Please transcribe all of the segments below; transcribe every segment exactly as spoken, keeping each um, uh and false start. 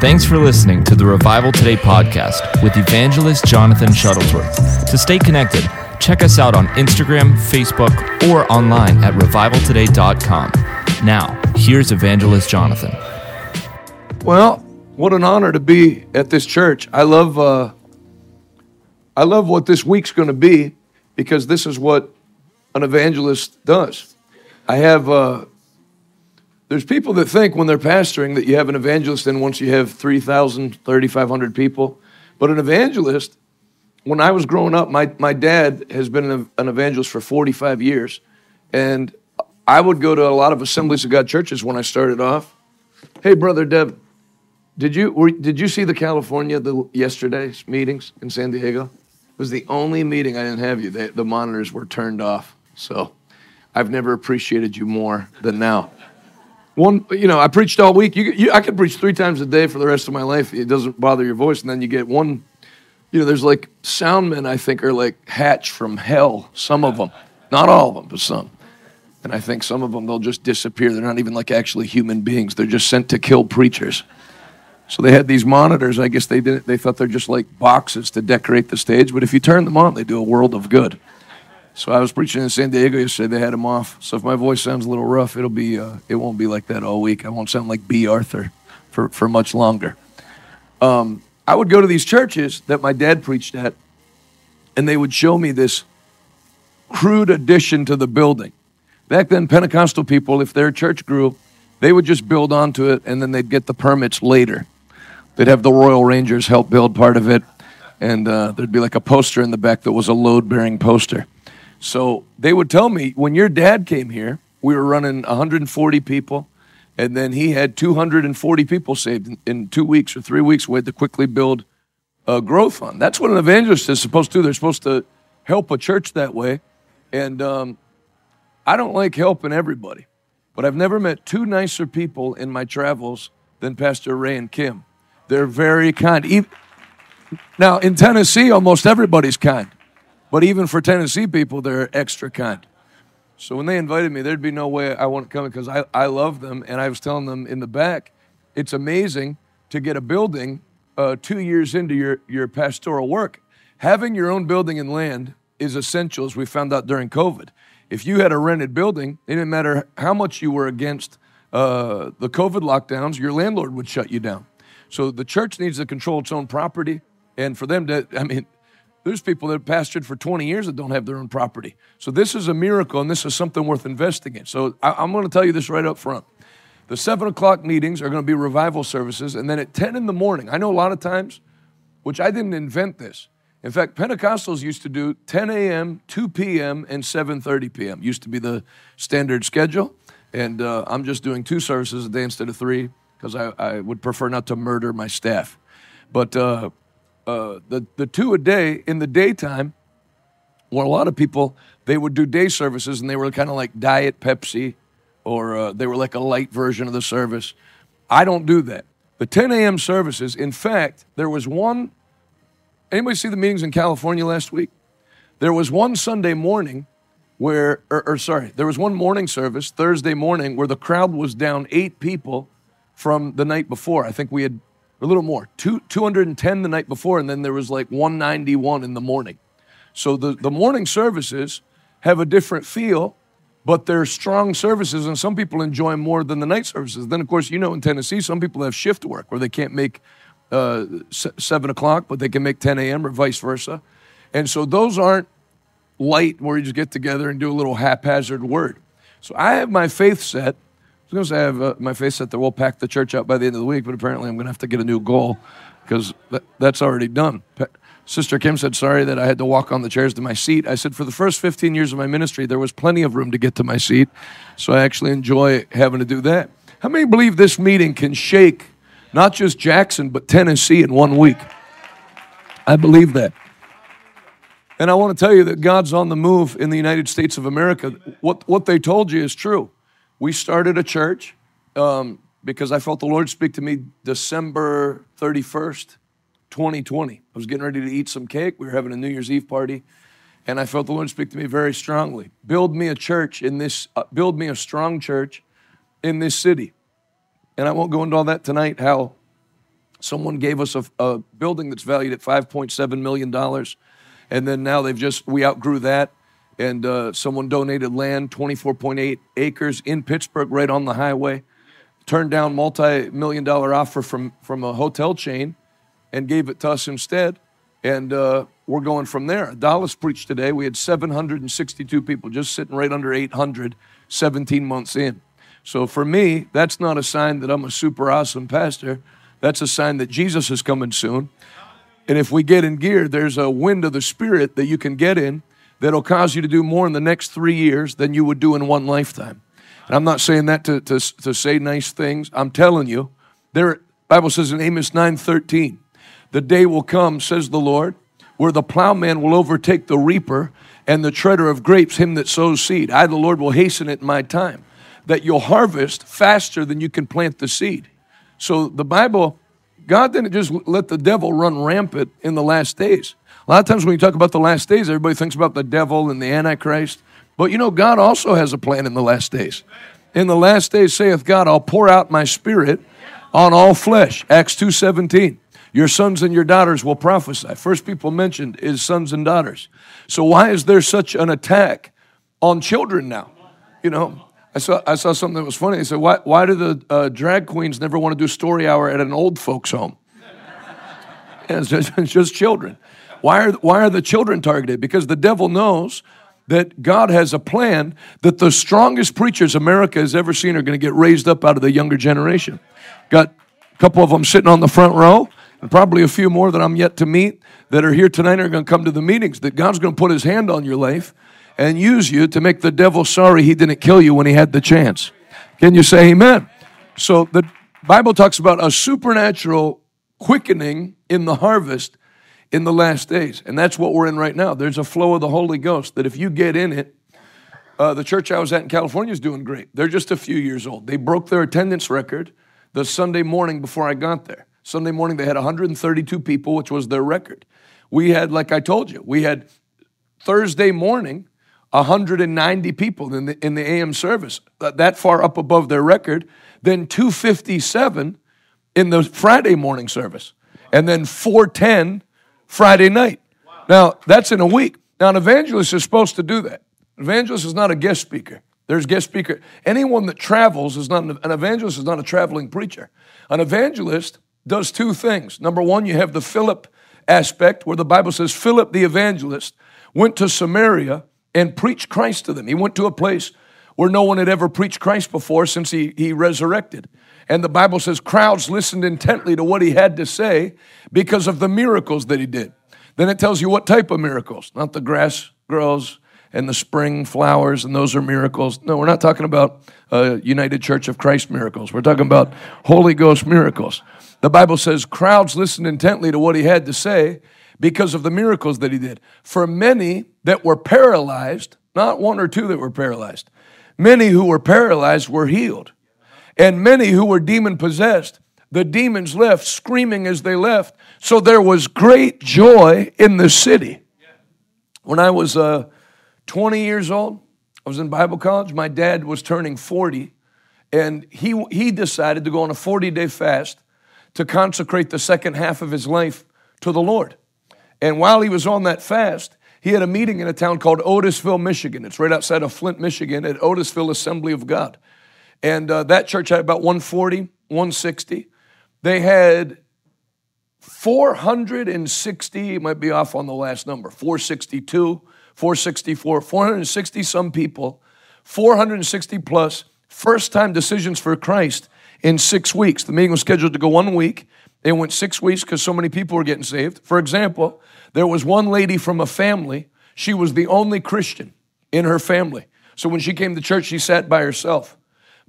Thanks for listening to the Revival Today podcast with evangelist Jonathan Shuttlesworth. To stay connected, check us out on Instagram, Facebook, or online at revival today dot com. Now, here's evangelist Jonathan. Well, what an honor to be at this church. I love, uh, I love what this week's going to be, because this is what an evangelist does. I have, uh, there's people that think when they're pastoring that you have an evangelist, and once you have three thousand, thirty-five hundred people. But an evangelist, when I was growing up, my, my dad has been an, an evangelist for forty-five years. And I would go to a lot of Assemblies of God churches when I started off. Hey, Brother Deb, did you were, did you see the California, the yesterday's meetings in San Diego? It was the only meeting I didn't have you. They, the monitors were turned off. So I've never appreciated you more than now. One, you know, I preached all week. You, you, I could preach three times a day for the rest of my life. It doesn't bother your voice. And then you get one, you know, there's like sound men, I think, are like hatched from hell. Some of them, not all of them, but some. And I think some of them, they'll just disappear. They're not even like actually human beings. They're just sent to kill preachers. So they had these monitors. I guess they didn't. They thought they're just like boxes to decorate the stage. But if you turn them on, they do a world of good. So I was preaching in San Diego yesterday. They had them off. So if my voice sounds a little rough, it'll be. Uh, it won't be like that all week. I won't sound like B. Arthur for for much longer. Um, I would go to these churches that my dad preached at, and they would show me this crude addition to the building. Back then, Pentecostal people, if their church grew, they would just build onto it, and then they'd get the permits later. They'd have the Royal Rangers help build part of it, and uh, there'd be like a poster in the back that was a load-bearing poster. So they would tell me, when your dad came here, we were running one hundred forty people, and then he had two hundred forty people saved in, in two weeks or three weeks. We had to quickly build a growth fund. That's what an evangelist is supposed to do. They're supposed to help a church that way, and um, I don't like helping everybody. But I've never met two nicer people in my travels than Pastor Ray and Kim. They're very kind. Now, in Tennessee, almost everybody's kind. But even for Tennessee people, they're extra kind. So when they invited me, there'd be no way I wouldn't come, because I, I love them. And I was telling them in the back, it's amazing to get a building uh, two years into your, your pastoral work. Having your own building and land is essential, as we found out during COVID. If you had a rented building, it didn't matter how much you were against uh, the COVID lockdowns, your landlord would shut you down. So the church needs to control its own property. And for them to, I mean, there's people that have pastored for twenty years that don't have their own property. So this is a miracle, and this is something worth investing in. So I, I'm going to tell you this right up front. The seven o'clock meetings are going to be revival services, and then at ten in the morning, I know a lot of times, which I didn't invent this. In fact, Pentecostals used to do ten a.m., two p.m., and seven thirty p.m. Used to be the standard schedule, and uh, I'm just doing two services a day instead of three, because I, I would prefer not to murder my staff. But uh, uh, the, the two a day in the daytime, well, a lot of people, they would do day services, and they were kind of like Diet Pepsi, or uh, they were like a light version of the service. I don't do that. The ten a.m. services, in fact, there was one. Anybody see the meetings in California last week? There was one Sunday morning where, or, or sorry, there was one morning service, Thursday morning, where the crowd was down eight people from the night before. I think we had a little more, two, 210 the night before, and then there was like one ninety-one in the morning. So the, the morning services have a different feel, but they're strong services, and some people enjoy them more than the night services. Then, of course, you know, in Tennessee, some people have shift work where they can't make Uh, seven o'clock, but they can make ten a.m. or vice versa. And so those aren't light where you just get together and do a little haphazard word. So I have my faith set. I was going to say I have uh, my faith set that we'll pack the church out by the end of the week, but apparently I'm going to have to get a new goal, because that, that's already done. Pa- Sister Kim said, sorry that I had to walk on the chairs to my seat. I said, for the first fifteen years of my ministry, there was plenty of room to get to my seat. So I actually enjoy having to do that. How many believe this meeting can shake not just Jackson, but Tennessee in one week? I believe that. And I want to tell you that God's on the move in the United States of America. What what they told you is true. We started a church um, because I felt the Lord speak to me December thirty-first, twenty twenty. I was getting ready to eat some cake. We were having a New Year's Eve party. And I felt the Lord speak to me very strongly. Build me a church in this, uh, build me a strong church in this city. And I won't go into all that tonight, how Someone gave us a, a building that's valued at five point seven million dollars, and then now they've just, we outgrew that, and uh, someone donated land, twenty-four point eight acres in Pittsburgh, right on the highway, turned down multi-million dollar offer from, from a hotel chain and gave it to us instead, and uh, we're going from there. Dallas preached today. We had seven hundred sixty-two people, just sitting right under eight hundred, seventeen months in. So for me, that's not a sign that I'm a super awesome pastor. That's a sign that Jesus is coming soon. And if we get in gear, there's a wind of the Spirit that you can get in that'll cause you to do more in the next three years than you would do in one lifetime. And I'm not saying that to, to, to say nice things. I'm telling you, there, Bible says in Amos nine thirteen, the day will come, says the Lord, where the plowman will overtake the reaper and the treader of grapes, him that sows seed. I, the Lord, will hasten it in my time, that you'll harvest faster than you can plant the seed. So the Bible, God didn't just let the devil run rampant in the last days. A lot of times when you talk about the last days, everybody thinks about the devil and the Antichrist. But you know, God also has a plan in the last days. In the last days, saith God, I'll pour out my Spirit on all flesh. Acts two seventeen. Your sons and your daughters will prophesy. First people mentioned is sons and daughters. So why is there such an attack on children now? You know, I saw I saw something that was funny. They said, why, why do the uh, drag queens never want to do story hour at an old folks' home? Yeah, it's, just, it's just children. Why are, why are the children targeted? Because the devil knows that God has a plan, that the strongest preachers America has ever seen are going to get raised up out of the younger generation. Got a couple of them sitting on the front row, and probably a few more that I'm yet to meet that are here tonight are going to come to the meetings, that God's going to put his hand on your life and use you to make the devil sorry he didn't kill you when he had the chance. Can you say amen? So the Bible talks about a supernatural quickening in the harvest in the last days, and that's what we're in right now. There's a flow of the Holy Ghost that if you get in it, uh, the church I was at in California is doing great. They're just a few years old. They broke their attendance record the Sunday morning before I got there. Sunday morning they had one hundred thirty-two people, which was their record. We had, like I told you, we had Thursday morning, one hundred ninety people in the in the A M service, that far up above their record, then two fifty-seven in the Friday morning service, and then four ten Friday night. Wow. Now, that's in a week. Now, an evangelist is supposed to do that. An evangelist is not a guest speaker. There's guest speaker. Anyone that travels is not an, an evangelist is not a traveling preacher. An evangelist does two things. Number one, you have the Philip aspect, where the Bible says Philip the evangelist went to Samaria and preached Christ to them. He went to a place where no one had ever preached Christ before since he, he resurrected. And the Bible says crowds listened intently to what he had to say because of the miracles that he did. Then it tells you what type of miracles. Not the grass grows and the spring flowers, and those are miracles. No, we're not talking about uh, United Church of Christ miracles. We're talking about Holy Ghost miracles. The Bible says crowds listened intently to what he had to say because of the miracles that he did. For many that were paralyzed, not one or two that were paralyzed, many who were paralyzed were healed. And many who were demon-possessed, the demons left, screaming as they left. So there was great joy in the city. When I was uh, twenty years old, I was in Bible college. My dad was turning forty, and he he decided to go on a forty-day fast to consecrate the second half of his life to the Lord. And while he was on that fast, he had a meeting in a town called Otisville, Michigan. It's right outside of Flint, Michigan, at Otisville Assembly of God. And uh, that church had about one forty, one sixty. They had four hundred sixty, it might be off on the last number, four sixty-two, four sixty-four, four hundred sixty-some people, four hundred sixty-plus first-time decisions for Christ in six weeks. The meeting was scheduled to go one week. It went six weeks because so many people were getting saved. For example, there was one lady from a family. She was the only Christian in her family. So when she came to church, she sat by herself.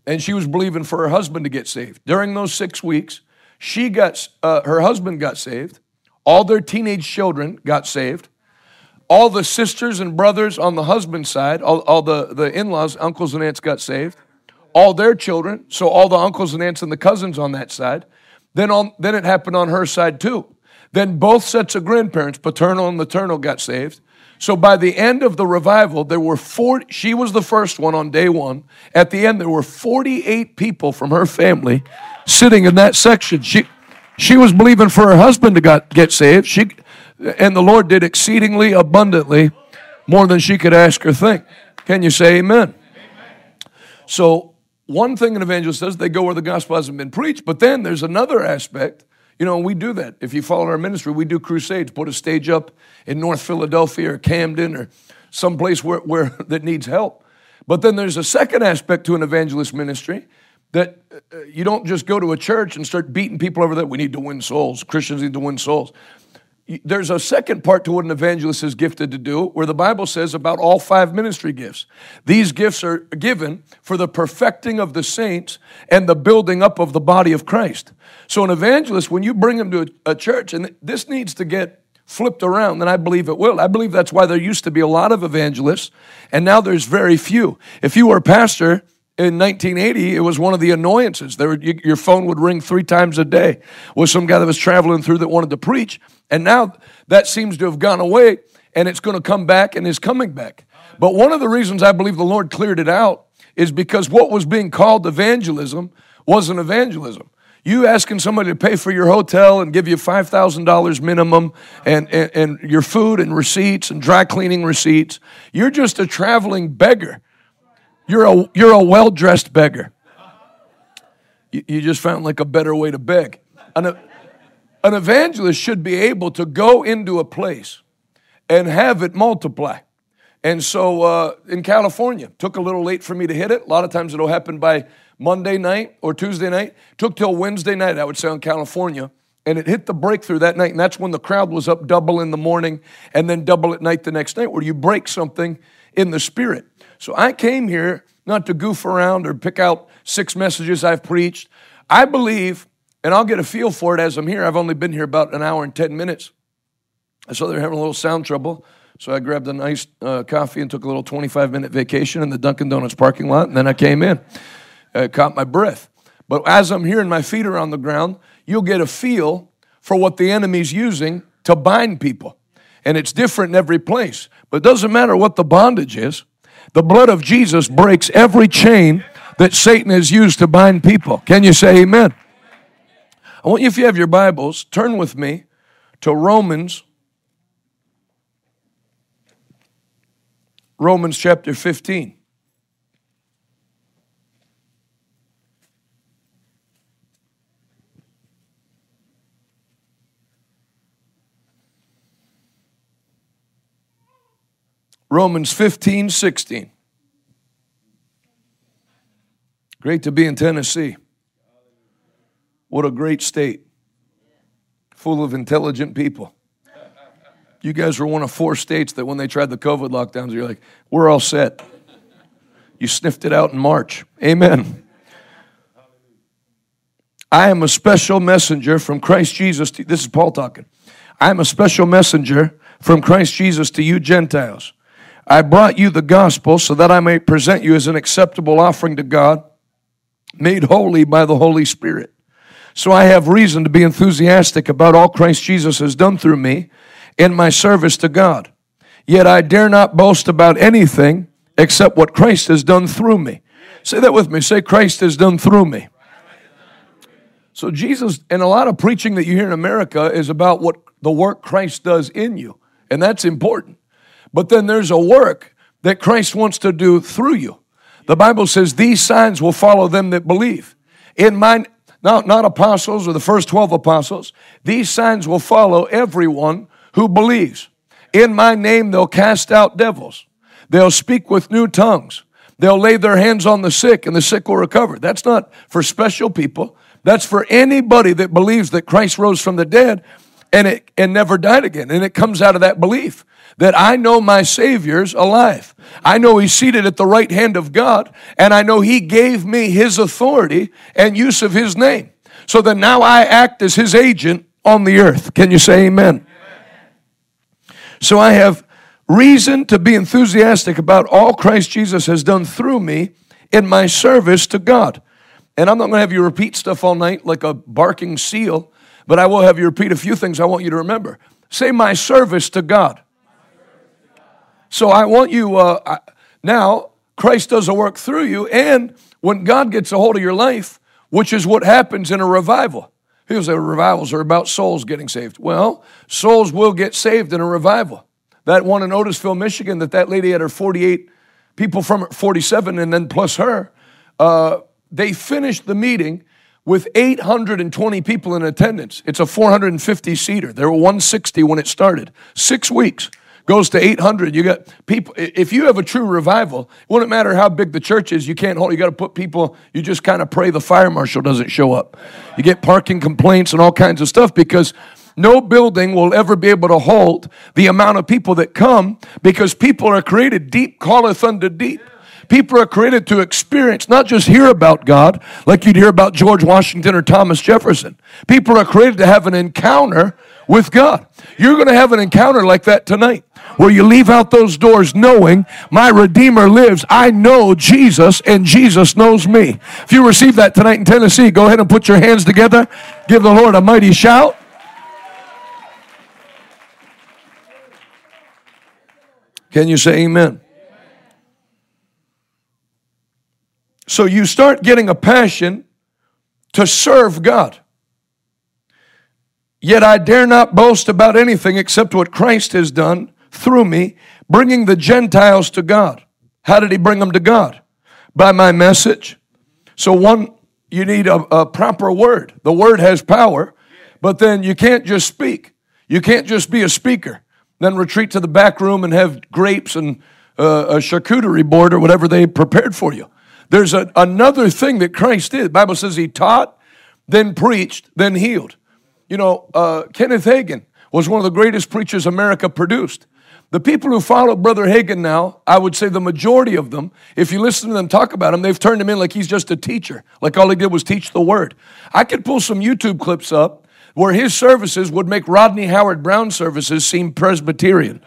And she was believing for her husband to get saved. During those six weeks, she got uh, her husband got saved. All their teenage children got saved. All the sisters and brothers on the husband's side, all, all the, the in-laws, uncles and aunts got saved. All their children, so all the uncles and aunts and the cousins on that side. Then on, then it happened on her side too. Then both sets of grandparents, paternal and maternal, got saved. So by the end of the revival, there were forty, she was the first one on day one. At the end, there were forty-eight people from her family sitting in that section. She, She was believing for her husband to got, get saved. She, and the Lord did exceedingly abundantly more than she could ask or think. Can you say amen? So one thing an evangelist does, they go where the gospel hasn't been preached, but then there's another aspect. You know, we do that. If you follow our ministry, we do crusades, put a stage up in North Philadelphia or Camden or someplace where, where that needs help. But then there's a second aspect to an evangelist ministry, that you don't just go to a church and start beating people over that. We need to win souls. Christians need to win souls. There's a second part to what an evangelist is gifted to do, where the Bible says about all five ministry gifts. These gifts are given for the perfecting of the saints and the building up of the body of Christ. So an evangelist, when you bring him to a church, and this needs to get flipped around, and I believe it will. I believe that's why there used to be a lot of evangelists, and now there's very few. If you were a pastor in nineteen eighty, it was one of the annoyances. There, you, your phone would ring three times a day with some guy that was traveling through that wanted to preach. And now that seems to have gone away, and it's going to come back and is coming back. But one of the reasons I believe the Lord cleared it out is because what was being called evangelism wasn't evangelism. You asking somebody to pay for your hotel and give you five thousand dollars minimum and, and, and your food and receipts and dry cleaning receipts, you're just a traveling beggar. You're a, you're a well-dressed beggar. You, you just found like a better way to beg. An, an evangelist should be able to go into a place and have it multiply. And so uh, in California, took a little late for me to hit it. A lot of times it'll happen by Monday night or Tuesday night. Took till Wednesday night, I would say, in California. And it hit the breakthrough that night. And that's when the crowd was up double in the morning and then double at night the next night, where you break something in the spirit. So I came here not to goof around or pick out six messages I've preached. I believe, and I'll get a feel for it as I'm here. I've only been here about an hour and ten minutes. I saw they were having a little sound trouble, so I grabbed a nice uh, coffee and took a little twenty-five minute vacation in the Dunkin' Donuts parking lot, and then I came in. I caught my breath. But as I'm here and my feet are on the ground, you'll get a feel for what the enemy's using to bind people. And it's different in every place. But it doesn't matter what the bondage is. The blood of Jesus breaks every chain that Satan has used to bind people. Can you say amen? I want you, if you have your Bibles, turn with me to Romans, Romans chapter fifteen. Romans fifteen sixteen. Great to be in Tennessee. What a great state. Full of intelligent people. You guys were one of four states that when they tried the COVID lockdowns, you're like, we're all set. You sniffed it out in March. Amen. I am a special messenger from Christ Jesus. To, this is Paul talking. I am a special messenger from Christ Jesus to you Gentiles. I brought you the gospel so that I may present you as an acceptable offering to God, made holy by the Holy Spirit. So I have reason to be enthusiastic about all Christ Jesus has done through me in my service to God. Yet I dare not boast about anything except what Christ has done through me. Say that with me. Say, Christ has done through me. So Jesus, and a lot of preaching that you hear in America is about what the work Christ does in you, and that's important. But then there's a work that Christ wants to do through you. The Bible says these signs will follow them that believe. In mine, not, not apostles or the first twelve apostles, these signs will follow everyone who believes. In my name they'll cast out devils. They'll speak with new tongues. They'll lay their hands on the sick and the sick will recover. That's not for special people. That's for anybody that believes that Christ rose from the dead and it and never died again. And it comes out of that belief that I know my Savior's alive. I know he's seated at the right hand of God, and I know he gave me his authority and use of his name, so that now I act as his agent on the earth. Can you say amen? Amen. So I have reason to be enthusiastic about all Christ Jesus has done through me in my service to God. And I'm not going to have you repeat stuff all night like a barking seal, but I will have you repeat a few things I want you to remember. Say, my service to God. So I want you, uh, now, Christ does a work through you, and when God gets a hold of your life, which is what happens in a revival, People say revivals are about souls getting saved. Well, souls will get saved in a revival. That one in Otisville, Michigan, that that lady had her forty-eight people from her, forty-seven, and then plus her, uh, they finished the meeting with eight hundred twenty people in attendance. It's a four hundred fifty seater. There were one hundred sixty when it started. Six weeks goes to eight hundred. You got people. If you have a true revival, it wouldn't matter how big the church is. You can't hold. You got to put people. You just kind of pray the fire marshal doesn't show up. You get parking complaints and all kinds of stuff because no building will ever be able to hold the amount of people that come, because people are created. Deep calleth unto deep. People are created to experience, not just hear about God, like you'd hear about George Washington or Thomas Jefferson. People are created to have an encounter with God. You're going to have an encounter like that tonight, where you leave out those doors knowing, my Redeemer lives, I know Jesus, and Jesus knows me. If you receive that tonight in Tennessee, go ahead and put your hands together. Give the Lord a mighty shout. Can you say amen? Amen? So you start getting a passion to serve God. Yet I dare not boast about anything except what Christ has done through me, bringing the Gentiles to God. How did he bring them to God? By my message. So one, you need a, a proper word. The word has power, but then you can't just speak. You can't just be a speaker, then retreat to the back room and have grapes and uh, a charcuterie board or whatever they prepared for you. There's a, another thing that Christ did. The Bible says he taught, then preached, then healed. You know, uh, Kenneth Hagin was one of the greatest preachers America produced. The people who follow Brother Hagin now, I would say the majority of them, if you listen to them talk about him, they've turned him in like he's just a teacher, like all he did was teach the word. I could pull some YouTube clips up where his services would make Rodney Howard Brown services seem Presbyterian.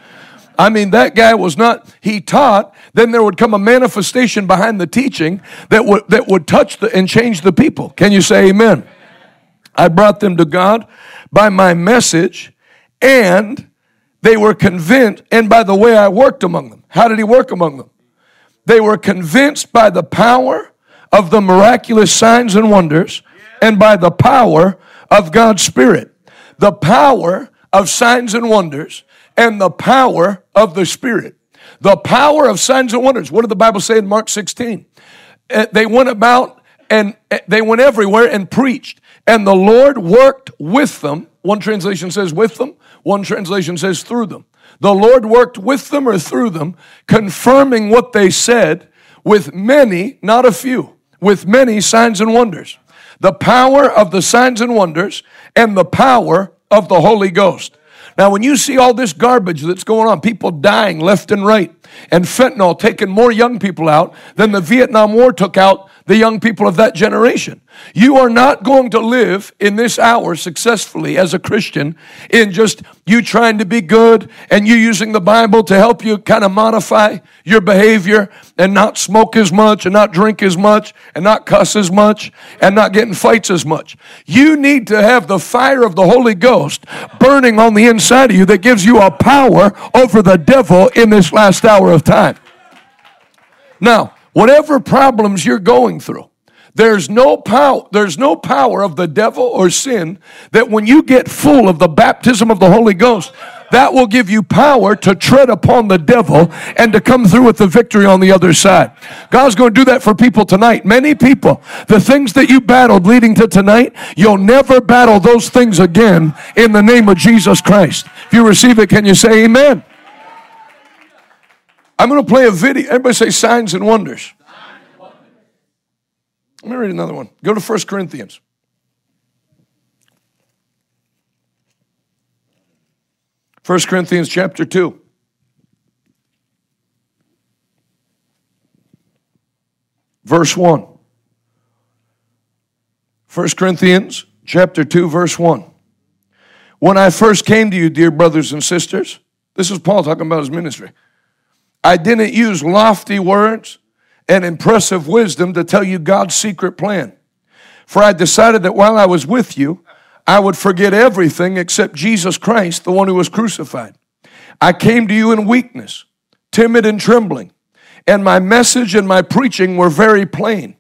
I mean, that guy was not, he taught, then there would come a manifestation behind the teaching that would that would touch the, and change the people. Can you say amen? I brought them to God by my message, and they were convinced, and by the way I worked among them. How did he work among them? They were convinced by the power of the miraculous signs and wonders, and by the power of God's Spirit. The power of signs and wonders and the power of the Spirit. The power of signs and wonders. What did the Bible say in Mark sixteen? They went about and they went everywhere and preached. And the Lord worked with them. One translation says with them. One translation says through them. The Lord worked with them or through them, confirming what they said with many, not a few, with many signs and wonders. The power of the signs and wonders, and the power of the Holy Ghost. Now, when you see all this garbage that's going on, people dying left and right, and fentanyl taking more young people out than the Vietnam War took out the young people of that generation. You are not going to live in this hour successfully as a Christian in just you trying to be good and you using the Bible to help you kind of modify your behavior and not smoke as much and not drink as much and not cuss as much and not get in fights as much. You need to have the fire of the Holy Ghost burning on the inside of you that gives you a power over the devil in this last hour of time. Now, whatever problems you're going through, there's no power, there's no power of the devil or sin that when you get full of the baptism of the Holy Ghost, that will give you power to tread upon the devil and to come through with the victory on the other side. God's going to do that for people tonight. Many people, the things that you battled leading to tonight, you'll never battle those things again in the name of Jesus Christ. If you receive it, can you say amen? I'm going to play a video. Everybody say signs and wonders. Let me read another one. Go to First Corinthians. First Corinthians chapter two. Verse one. First Corinthians chapter two, verse one. When I first came to you, dear brothers and sisters, this is Paul talking about his ministry. I didn't use lofty words and impressive wisdom to tell you God's secret plan. For I decided that while I was with you, I would forget everything except Jesus Christ, the one who was crucified. I came to you in weakness, timid and trembling, and my message and my preaching were very plain.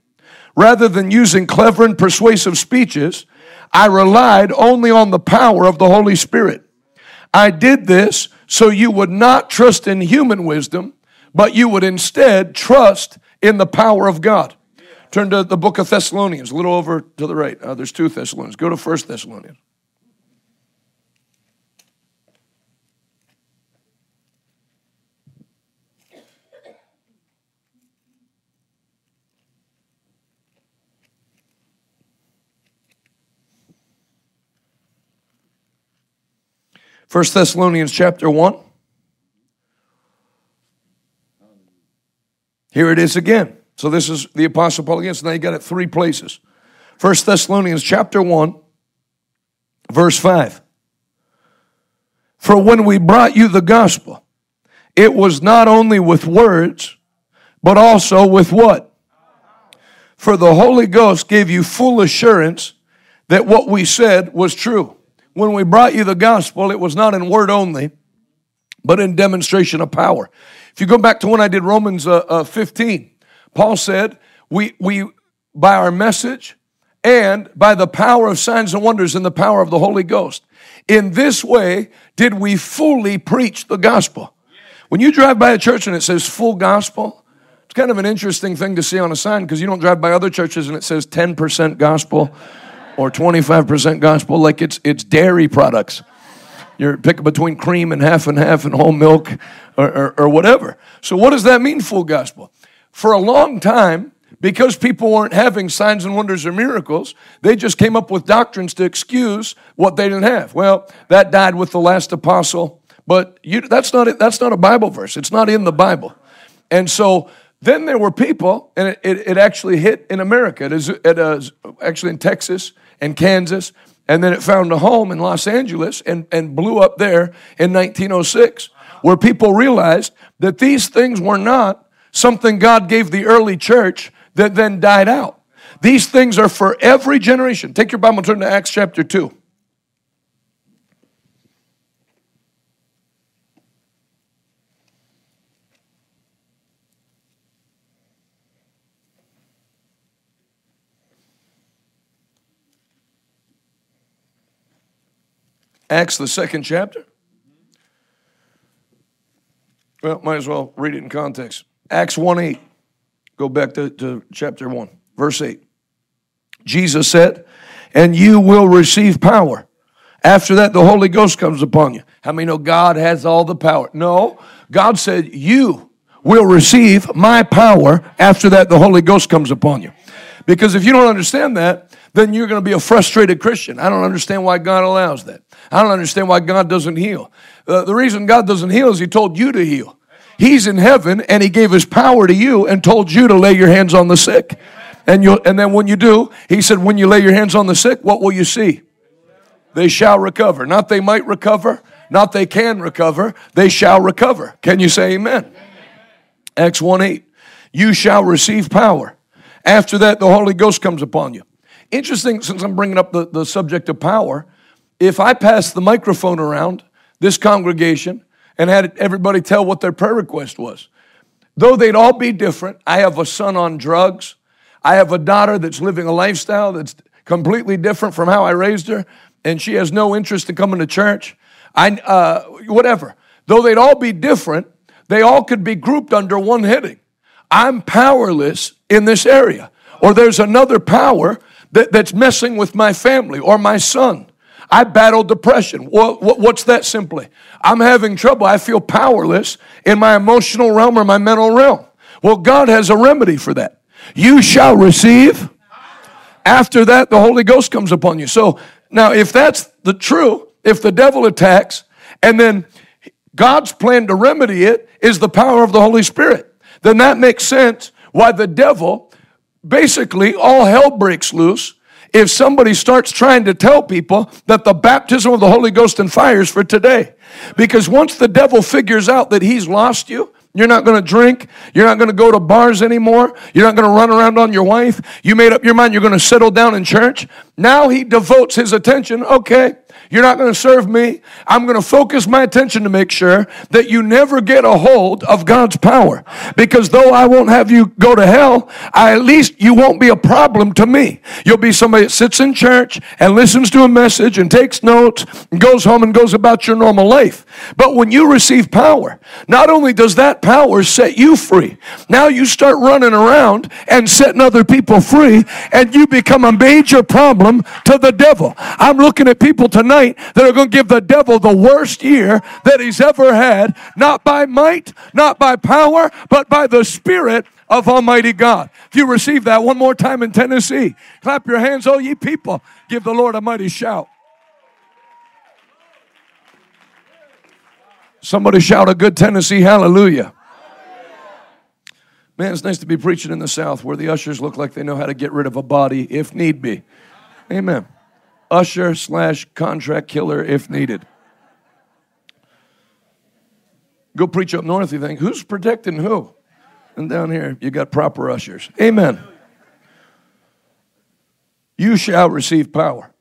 Rather than using clever and persuasive speeches, I relied only on the power of the Holy Spirit. I did this so you would not trust in human wisdom, but you would instead trust in the power of God. Turn to the book of Thessalonians, a little over to the right. Uh, there's two Thessalonians. Go to First Thessalonians. First Thessalonians chapter one. Here it is again. So this is the Apostle Paul again. So now you got it three places. First Thessalonians chapter one, verse five. For when we brought you the gospel, it was not only with words, but also with what? For the Holy Ghost gave you full assurance that what we said was true. When we brought you the gospel, it was not in word only, but in demonstration of power. If you go back to when I did Romans uh, uh, fifteen, Paul said, we, we by our message and by the power of signs and wonders and the power of the Holy Ghost, in this way did we fully preach the gospel. When you drive by a church and it says full gospel, it's kind of an interesting thing to see on a sign because you don't drive by other churches and it says ten percent gospel. Or twenty-five percent gospel, like it's it's dairy products. You're picking between cream and half and half and whole milk or, or, or whatever. So what does that mean, full gospel? For a long time, because people weren't having signs and wonders or miracles, they just came up with doctrines to excuse what they didn't have. Well, that died with the last apostle, but you, that's not it. That's not a Bible verse. It's not in the Bible. And so then there were people, and it, it, it actually hit in America. It is, it is actually in Texas and Kansas, and then it found a home in Los Angeles and, and blew up there in nineteen oh six, where people realized that these things were not something God gave the early church that then died out. These things are for every generation. Take your Bible and turn to Acts chapter two. Acts, the second chapter. Well, might as well read it in context. Acts one eight. Go back to, to chapter one, verse eight. Jesus said, and you will receive power. After that, the Holy Ghost comes upon you. How many know God has all the power? No, God said, you will receive my power. After that, the Holy Ghost comes upon you. Because if you don't understand that, then you're going to be a frustrated Christian. I don't understand why God allows that. I don't understand why God doesn't heal. Uh, the reason God doesn't heal is he told you to heal. He's in heaven, and he gave his power to you and told you to lay your hands on the sick. And you and then when you do, he said, when you lay your hands on the sick, what will you see? They shall recover. Not they might recover, not they can recover. They shall recover. Can you say amen? Amen. Acts one eight. You shall receive power. After that, the Holy Ghost comes upon you. Interesting, since I'm bringing up the, the subject of power, if I passed the microphone around this congregation and had everybody tell what their prayer request was, though they'd all be different, I have a son on drugs, I have a daughter that's living a lifestyle that's completely different from how I raised her, and she has no interest in coming to church, I uh, whatever. Though they'd all be different, they all could be grouped under one heading. I'm powerless in this area, or there's another power That, that's messing with my family or my son. I battle depression. What, what, what's that simply? I'm having trouble. I feel powerless in my emotional realm or my mental realm. Well, God has a remedy for that. You shall receive. After that, the Holy Ghost comes upon you. So now if that's the true, if the devil attacks and then God's plan to remedy it is the power of the Holy Spirit, then that makes sense why the devil... Basically, all hell breaks loose if somebody starts trying to tell people that the baptism of the Holy Ghost and fire is for today. Because once the devil figures out that he's lost you, you're not going to drink, you're not going to go to bars anymore, you're not going to run around on your wife, you made up your mind you're going to settle down in church, now he devotes his attention, okay, You're not going to serve me. I'm going to focus my attention to make sure that you never get a hold of God's power. Because though I won't have you go to hell, I, at least you won't be a problem to me. You'll be somebody that sits in church and listens to a message and takes notes and goes home and goes about your normal life. But when you receive power, not only does that power set you free, now you start running around and setting other people free, and you become a major problem to the devil. I'm looking at people tonight that are going to give the devil the worst year that he's ever had, not by might, not by power, but by the Spirit of Almighty God. If you receive that one more time in Tennessee, clap your hands, all ye people. Give the Lord a mighty shout. Somebody shout a good Tennessee hallelujah. Man, it's nice to be preaching in the South where the ushers look like they know how to get rid of a body if need be. Amen. Usher slash contract killer if needed. Go preach up north, you think, who's protecting who? And down here, you got proper ushers. Amen. You shall receive power.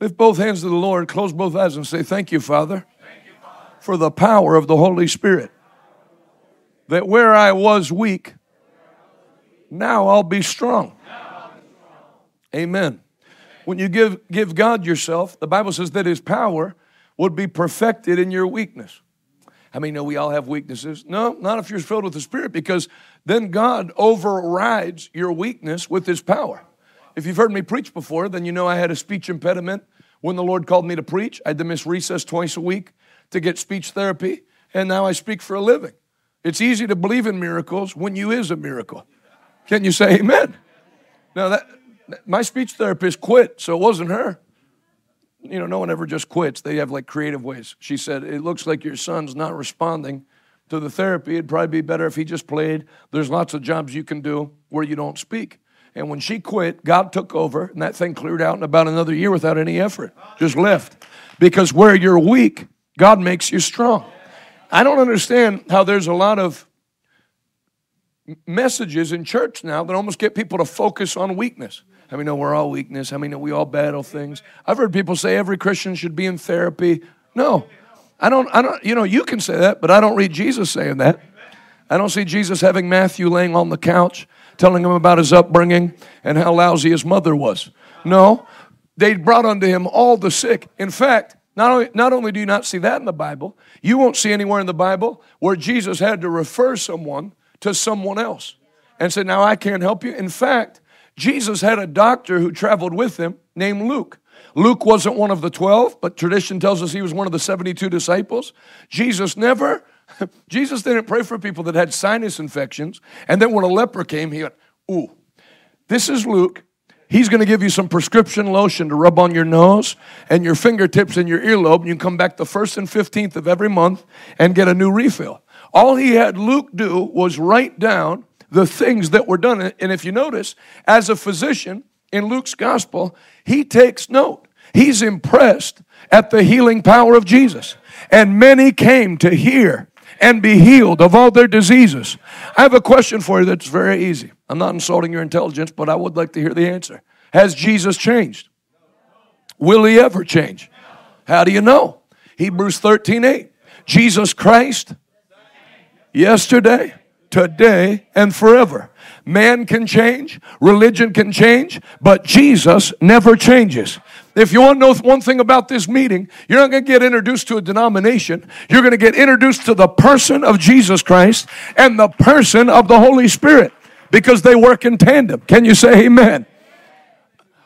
Lift both hands to the Lord, close both eyes and say, thank you, Father, thank you, Father, for the power of the Holy Spirit. That where I was weak, now I'll be strong. Now I'll be strong. Amen. When you give give God yourself, the Bible says that his power would be perfected in your weakness. How many know we all have weaknesses? No, not if you're filled with the Spirit, because then God overrides your weakness with his power. If you've heard me preach before, then you know I had a speech impediment. When the Lord called me to preach, I had to miss recess twice a week to get speech therapy, and now I speak for a living. It's easy to believe in miracles when you is a miracle. Can you say amen? Now that... My speech therapist quit, so it wasn't her. You know, no one ever just quits. They have, like, creative ways. She said, it looks like your son's not responding to the therapy. It'd probably be better if he just played. There's lots of jobs you can do where you don't speak. And when she quit, God took over, and that thing cleared out in about another year without any effort. Just left. Because where you're weak, God makes you strong. I don't understand how there's a lot of messages in church now that almost get people to focus on weakness. How many know we're all weakness? How many know we all battle things? I've heard people say every Christian should be in therapy. No, I don't, I don't, you know, you can say that, but I don't read Jesus saying that. I don't see Jesus having Matthew laying on the couch, telling him about his upbringing and how lousy his mother was. No, they brought unto him all the sick. In fact, not only, not only do you not see that in the Bible, you won't see anywhere in the Bible where Jesus had to refer someone to someone else and said, now I can't help you. In fact, Jesus had a doctor who traveled with him named Luke. Luke wasn't one of the twelve, but tradition tells us he was one of the seventy-two disciples. Jesus never, Jesus didn't pray for people that had sinus infections. And then when a leper came, he went, ooh, this is Luke. He's going to give you some prescription lotion to rub on your nose and your fingertips and your earlobe. And you can come back the first and fifteenth of every month and get a new refill. All he had Luke do was write down the things that were done. And if you notice, as a physician in Luke's gospel, he takes note. He's impressed at the healing power of Jesus. And many came to hear and be healed of all their diseases. I have a question for you that's very easy. I'm not insulting your intelligence, but I would like to hear the answer. Has Jesus changed? Will he ever change? How do you know? Hebrews thirteen eight. Jesus Christ, yesterday, today, and forever. Man can change, religion can change, but Jesus never changes. If you want to know one thing about this meeting, you're not going to get introduced to a denomination. You're going to get introduced to the person of Jesus Christ and the person of the Holy Spirit, because they work in tandem. Can you say amen?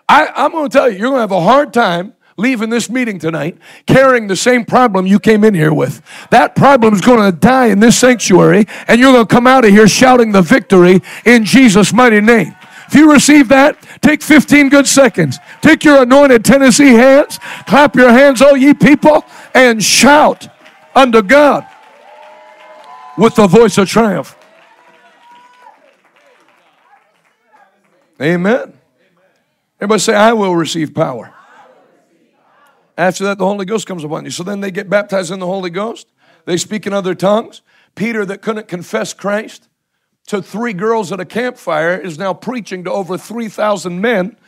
I, I'm going to tell you, you're going to have a hard time leaving this meeting tonight carrying the same problem you came in here with. That problem is going to die in this sanctuary, and you're going to come out of here shouting the victory in Jesus' mighty name. If you receive that, take fifteen good seconds. Take your anointed Tennessee hands, clap your hands, all ye people, and shout unto God with the voice of triumph. Amen. Everybody say, I will receive power. After that, the Holy Ghost comes upon you. So then they get baptized in the Holy Ghost. They speak in other tongues. Peter, that couldn't confess Christ to three girls at a campfire, is now preaching to over three thousand men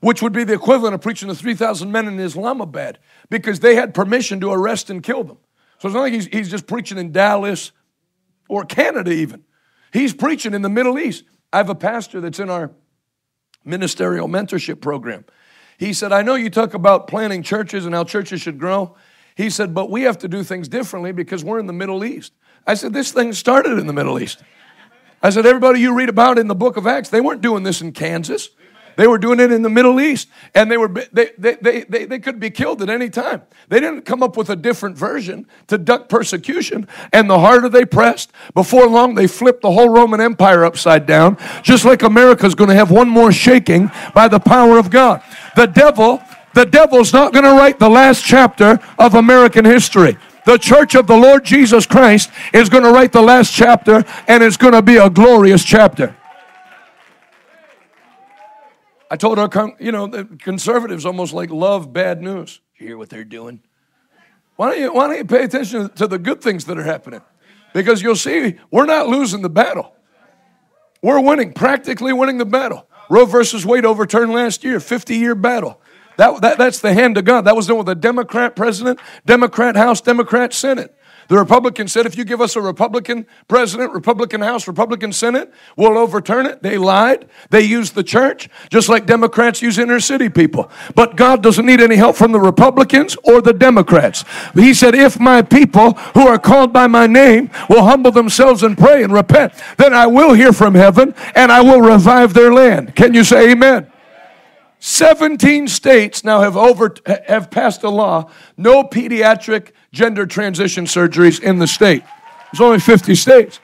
which would be the equivalent of preaching to three thousand men in Islamabad, because they had permission to arrest and kill them. So it's not like he's, he's just preaching in Dallas or Canada even. He's preaching in the Middle East. I have a pastor that's in our ministerial mentorship program. He said, I know you talk about planting churches and how churches should grow. He said, but we have to do things differently because we're in the Middle East. I said, this thing started in the Middle East. I said, everybody you read about in the book of Acts, they weren't doing this in Kansas. They were doing it in the Middle East, and they were they they they they, they could be killed at any time. They didn't come up with a different version to duck persecution, and the harder they pressed, before long they flipped the whole Roman Empire upside down, just like America's going to have one more shaking by the power of God. The devil, the devil's not going to write the last chapter of American history. The church of the Lord Jesus Christ is going to write the last chapter, and it's going to be a glorious chapter. I told our, you know, the conservatives almost like love bad news. You hear what they're doing? Why don't you, why don't you pay attention to the good things that are happening? Because you'll see, we're not losing the battle. We're winning, practically winning the battle. Roe versus Wade overturned last year, fifty-year battle. That, that that's the hand of God. That was done with a Democrat president, Democrat House, Democrat Senate. The Republicans said, if you give us a Republican president, Republican House, Republican Senate, we'll overturn it. They lied. They used the church, just like Democrats use inner city people. But God doesn't need any help from the Republicans or the Democrats. He said, if my people who are called by my name will humble themselves and pray and repent, then I will hear from heaven and I will revive their land. Can you say amen? seventeen states now have over have passed a law, no pediatric gender transition surgeries in the state. There's only fifty states.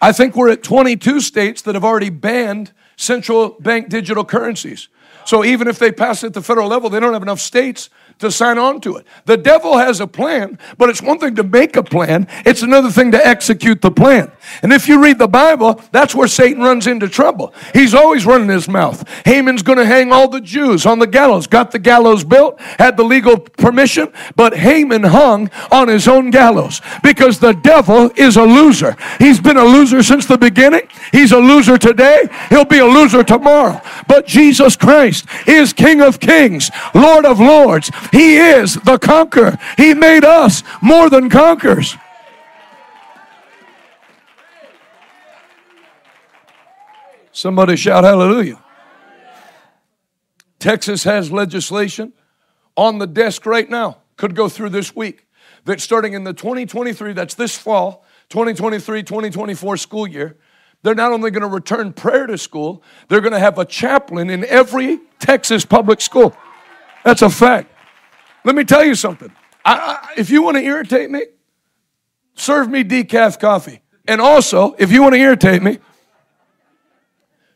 I think we're at twenty-two states that have already banned central bank digital currencies. So even if they pass it at the federal level, they don't have enough states to sign on to it. The devil has a plan, but it's one thing to make a plan. It's another thing to execute the plan. And if you read the Bible, that's where Satan runs into trouble. He's always running his mouth. Haman's going to hang all the Jews on the gallows. Got the gallows built, had the legal permission, but Haman hung on his own gallows because the devil is a loser. He's been a loser since the beginning. He's a loser today. He'll be a loser tomorrow. But Jesus Christ is King of Kings, Lord of Lords. He is the conqueror. He made us more than conquerors. Somebody shout hallelujah. Texas has legislation on the desk right now, could go through this week, that starting in the twenty twenty-three, that's this fall, twenty twenty-three twenty twenty-four school year, they're not only going to return prayer to school, they're going to have a chaplain in every Texas public school. That's a fact. Let me tell you something. I, I, if you want to irritate me, serve me decaf coffee. And also, if you want to irritate me,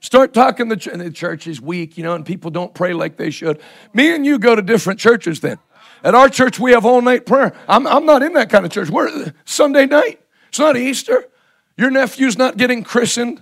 start talking the, ch- the church is weak, you know, and people don't pray like they should. Me and you go to different churches then. At our church, we have all-night prayer. I'm, I'm not in that kind of church. We're Sunday night. It's not Easter. Your nephew's not getting christened.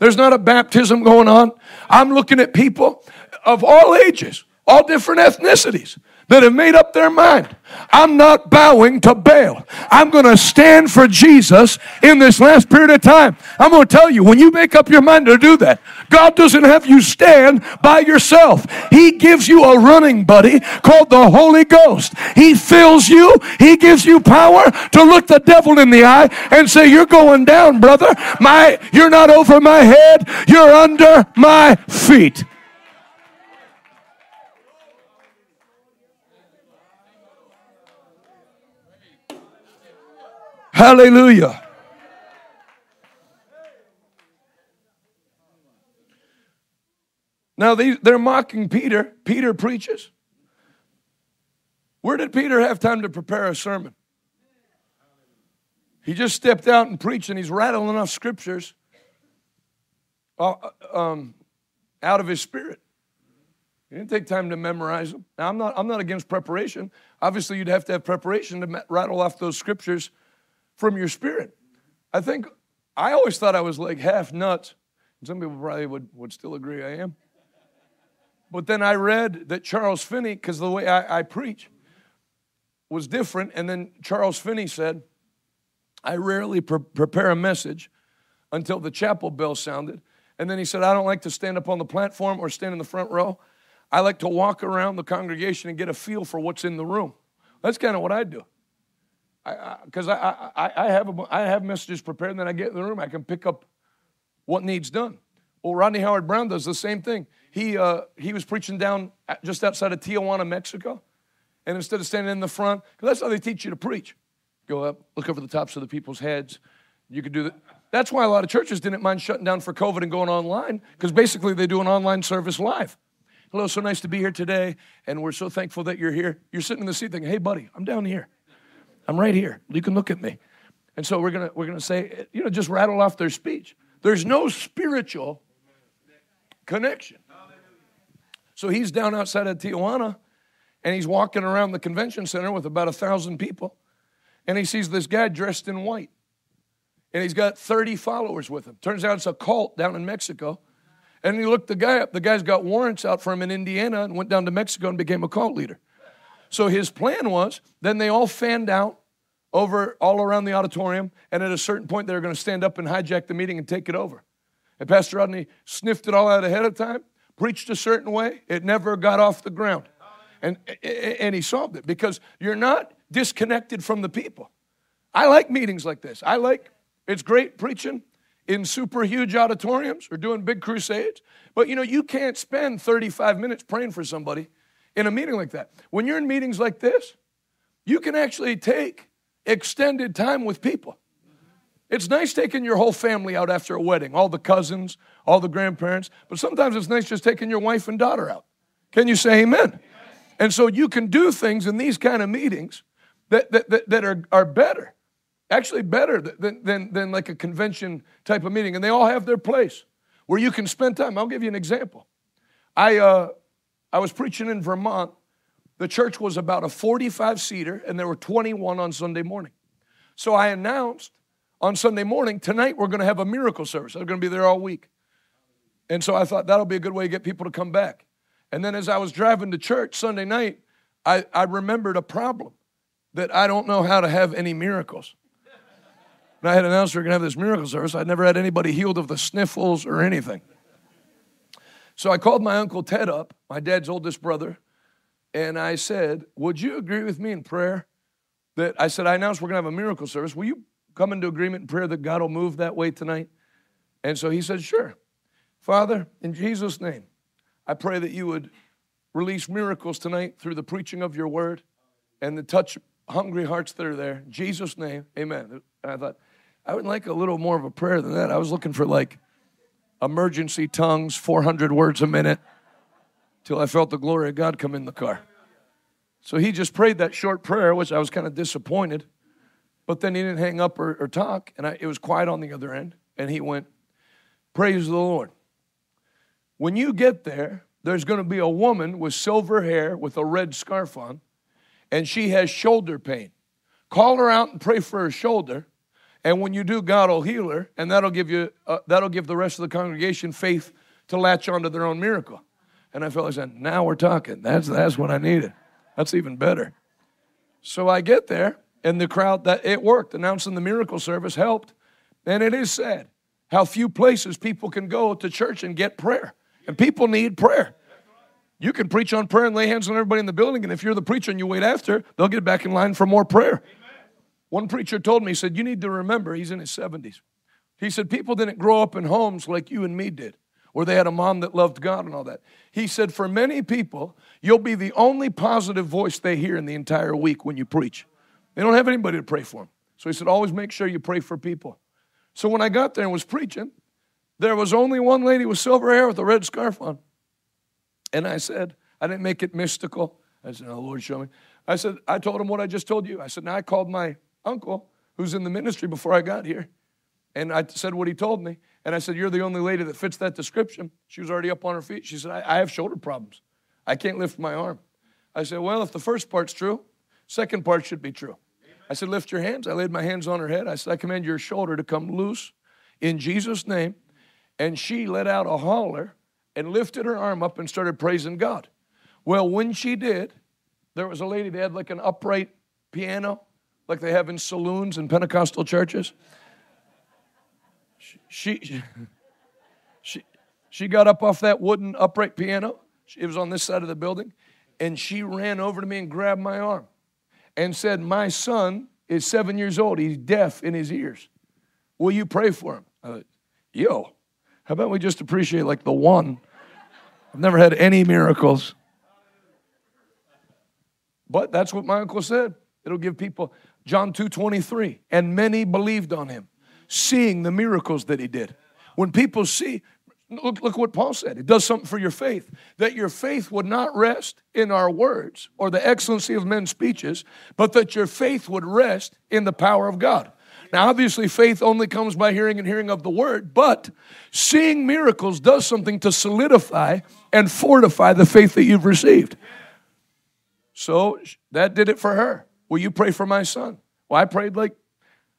There's not a baptism going on. I'm looking at people of all ages, all different ethnicities, that have made up their mind. I'm not bowing to Baal. I'm going to stand for Jesus in this last period of time. I'm going to tell you, when you make up your mind to do that, God doesn't have you stand by yourself. He gives you a running buddy called the Holy Ghost. He fills you. He gives you power to look the devil in the eye and say, you're going down, brother. My, you're not over my head. You're under my feet. Hallelujah. Now, they, they're mocking Peter. Peter preaches. Where did Peter have time to prepare a sermon? He just stepped out and preached, and he's rattling off scriptures uh, um, out of his spirit. He didn't take time to memorize them. Now, I'm not, I'm not against preparation. Obviously, you'd have to have preparation to rattle off those scriptures from your spirit. I think, I always thought I was like half nuts. Some people probably would, would still agree I am. But then I read that Charles Finney, because the way I, I preach was different, and then Charles Finney said, I rarely pre- prepare a message until the chapel bell sounded, And then he said, I don't like to stand up on the platform or stand in the front row. I like to walk around the congregation and get a feel for what's in the room. That's kind of what I do. Because I, I, I, I, I, have a, I have messages prepared, and then I get in the room. I can pick up what needs done. Well, Rodney Howard Brown does the same thing. He, uh, he was preaching down just outside of Tijuana, Mexico. And instead of standing in the front, because that's how they teach you to preach. Go up, look over the tops of the people's heads. You could do that. That's why a lot of churches didn't mind shutting down for COVID and going online, because basically they do an online service live. Hello, so nice to be here today, and we're so thankful that you're here. You're sitting in the seat thinking, hey, buddy, I'm down here. I'm right here. You can look at me. And so we're going to we're gonna say, you know, just rattle off their speech. There's no spiritual connection. So he's down outside of Tijuana, and he's walking around the convention center with about a thousand people, and he sees this guy dressed in white, and he's got thirty followers with him. Turns out it's a cult down in Mexico. And he looked the guy up. The guy's got warrants out for him in Indiana and went down to Mexico and became a cult leader. So his plan was, then they all fanned out over all around the auditorium, and at a certain point they were going to stand up and hijack the meeting and take it over. And Pastor Rodney sniffed it all out ahead of time, preached a certain way. It never got off the ground. And, and he solved it, because you're not disconnected from the people. I like meetings like this. I like, it's great preaching in super huge auditoriums or doing big crusades. But, you know, you can't spend thirty-five minutes praying for somebody in a meeting like that. When you're in meetings like this, you can actually take extended time with people. It's nice taking your whole family out after a wedding, all the cousins, all the grandparents. But sometimes it's nice just taking your wife and daughter out. Can you say amen? And so you can do things in these kind of meetings that, that, that, that are, are better. Actually better than, than, than like a convention type of meeting. And they all have their place where you can spend time. I'll give you an example. I uh, I was preaching in Vermont. The church was about a forty-five-seater, and there were twenty-one on Sunday morning. So I announced on Sunday morning, tonight we're going to have a miracle service. I'm going to be there all week. And so I thought that'll be a good way to get people to come back. And then as I was driving to church Sunday night, I, I remembered a problem, that I don't know how to have any miracles. And I had announced we were going to have this miracle service. I'd never had anybody healed of the sniffles or anything. So I called my Uncle Ted up, my dad's oldest brother, and I said, would you agree with me in prayer that, I said, I announced we're going to have a miracle service. Will you come into agreement in prayer that God will move that way tonight? And so he said, sure. Father, in Jesus' name, I pray that you would release miracles tonight through the preaching of your word and the touch hungry hearts that are there. In Jesus' name, amen. And I thought, I would like a little more of a prayer than that. I was looking for like emergency tongues, four hundred words a minute, till I felt the glory of God come in the car. So he just prayed that short prayer, which I was kind of disappointed. But then he didn't hang up or, or talk, and I, it was quiet on the other end. And he went, praise the Lord. When you get there, there's going to be a woman with silver hair with a red scarf on, and she has shoulder pain. Call her out and pray for her shoulder. And when you do, God will heal her, and that'll give you uh, that'll give the rest of the congregation faith to latch onto their own miracle. And I felt like saying, now we're talking. That's that's what I needed. That's even better. So I get there, and the crowd, that it worked. Announcing the miracle service helped. And it is sad how few places people can go to church and get prayer. And people need prayer. You can preach on prayer and lay hands on everybody in the building, and if you're the preacher and you wait after, they'll get back in line for more prayer. One preacher told me, he said, you need to remember, he's in his seventies. He said, people didn't grow up in homes like you and me did, where they had a mom that loved God and all that. He said, for many people, you'll be the only positive voice they hear in the entire week when you preach. They don't have anybody to pray for them. So he said, always make sure you pray for people. So when I got there and was preaching, there was only one lady with silver hair with a red scarf on. And I said, I didn't make it mystical. I said, oh, Lord, show me. I said, I told him what I just told you. I said, now I called my uncle, who's in the ministry before I got here, and I said what he told me, and I said, you're the only lady that fits that description. She was already up on her feet. She said, I, I have shoulder problems. I can't lift my arm. I said, well, if the first part's true, second part should be true. Amen. I said, lift your hands. I laid my hands on her head. I said, I command your shoulder to come loose in Jesus' name. And she let out a holler and lifted her arm up and started praising God. Well, when she did, there was a lady that had like an upright piano, like they have in saloons and Pentecostal churches. She, she, she, She got up off that wooden upright piano. It was on this side of the building. And she ran over to me and grabbed my arm and said, my son is seven years old. He's deaf in his ears. Will you pray for him? I said, yo, how about we just appreciate like the one? I've never had any miracles. But that's what my uncle said. It'll give people. John two twenty-three, and many believed on him, seeing the miracles that he did. When people see, look, look what Paul said. It does something for your faith, that your faith would not rest in our words or the excellency of men's speeches, but that your faith would rest in the power of God. Now, obviously, faith only comes by hearing and hearing of the word, but seeing miracles does something to solidify and fortify the faith that you've received. So that did it for her. Will you pray for my son? Well, I prayed like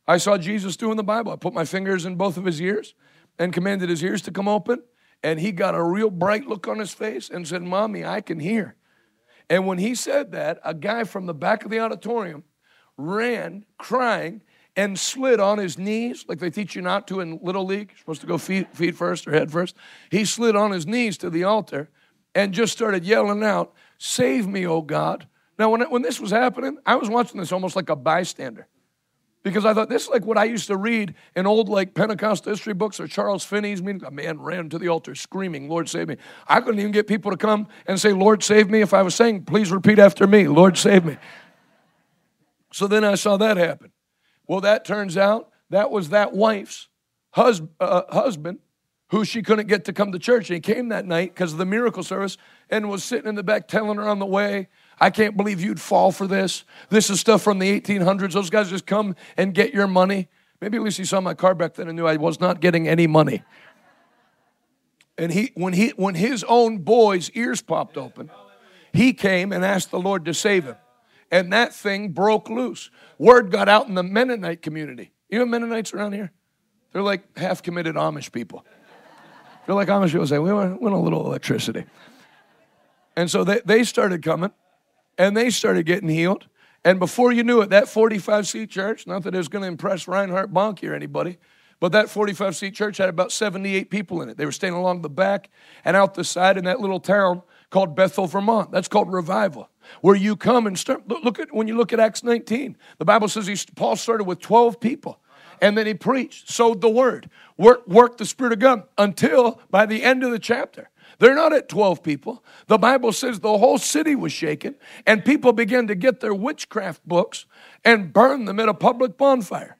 I saw Jesus do in the Bible. I put my fingers in both of his ears and commanded his ears to come open. And he got a real bright look on his face and said, Mommy, I can hear. And when he said that, a guy from the back of the auditorium ran crying and slid on his knees, like they teach you not to in Little League. You're supposed to go feet, feet first or head first. He slid on his knees to the altar and just started yelling out, save me, oh God. Now, when, it, when this was happening, I was watching this almost like a bystander because I thought this is like what I used to read in old like Pentecostal history books or Charles Finney's meeting. A man ran to the altar screaming, Lord, save me. I couldn't even get people to come and say, Lord, save me. If I was saying, please repeat after me, Lord, save me. So then I saw that happen. Well, that turns out that was that wife's hus- uh, husband who she couldn't get to come to church. And he came that night because of the miracle service and was sitting in the back telling her on the way, I can't believe you'd fall for this. This is stuff from the eighteen hundreds. Those guys just come and get your money. Maybe at least he saw my car back then and knew I was not getting any money. And he, when he, when his own boy's ears popped open, he came and asked the Lord to save him. And that thing broke loose. Word got out in the Mennonite community. You know Mennonites around here? They're like half-committed Amish people. They're like Amish people say, we want, we want a little electricity. And so they, they started coming. And they started getting healed. And before you knew it, that forty-five seat church, not that it was going to impress Reinhard Bonnke or anybody, but that forty-five seat church had about seventy-eight people in it. They were staying along the back and out the side in that little town called Bethel, Vermont. That's called revival, where you come and start. Look at when you look at Acts nineteen. The Bible says he, Paul started with twelve people. And then he preached, sowed the word, worked, worked the Spirit of God until by the end of the chapter. They're not at twelve people. The Bible says the whole city was shaken, and people began to get their witchcraft books and burn them at a public bonfire.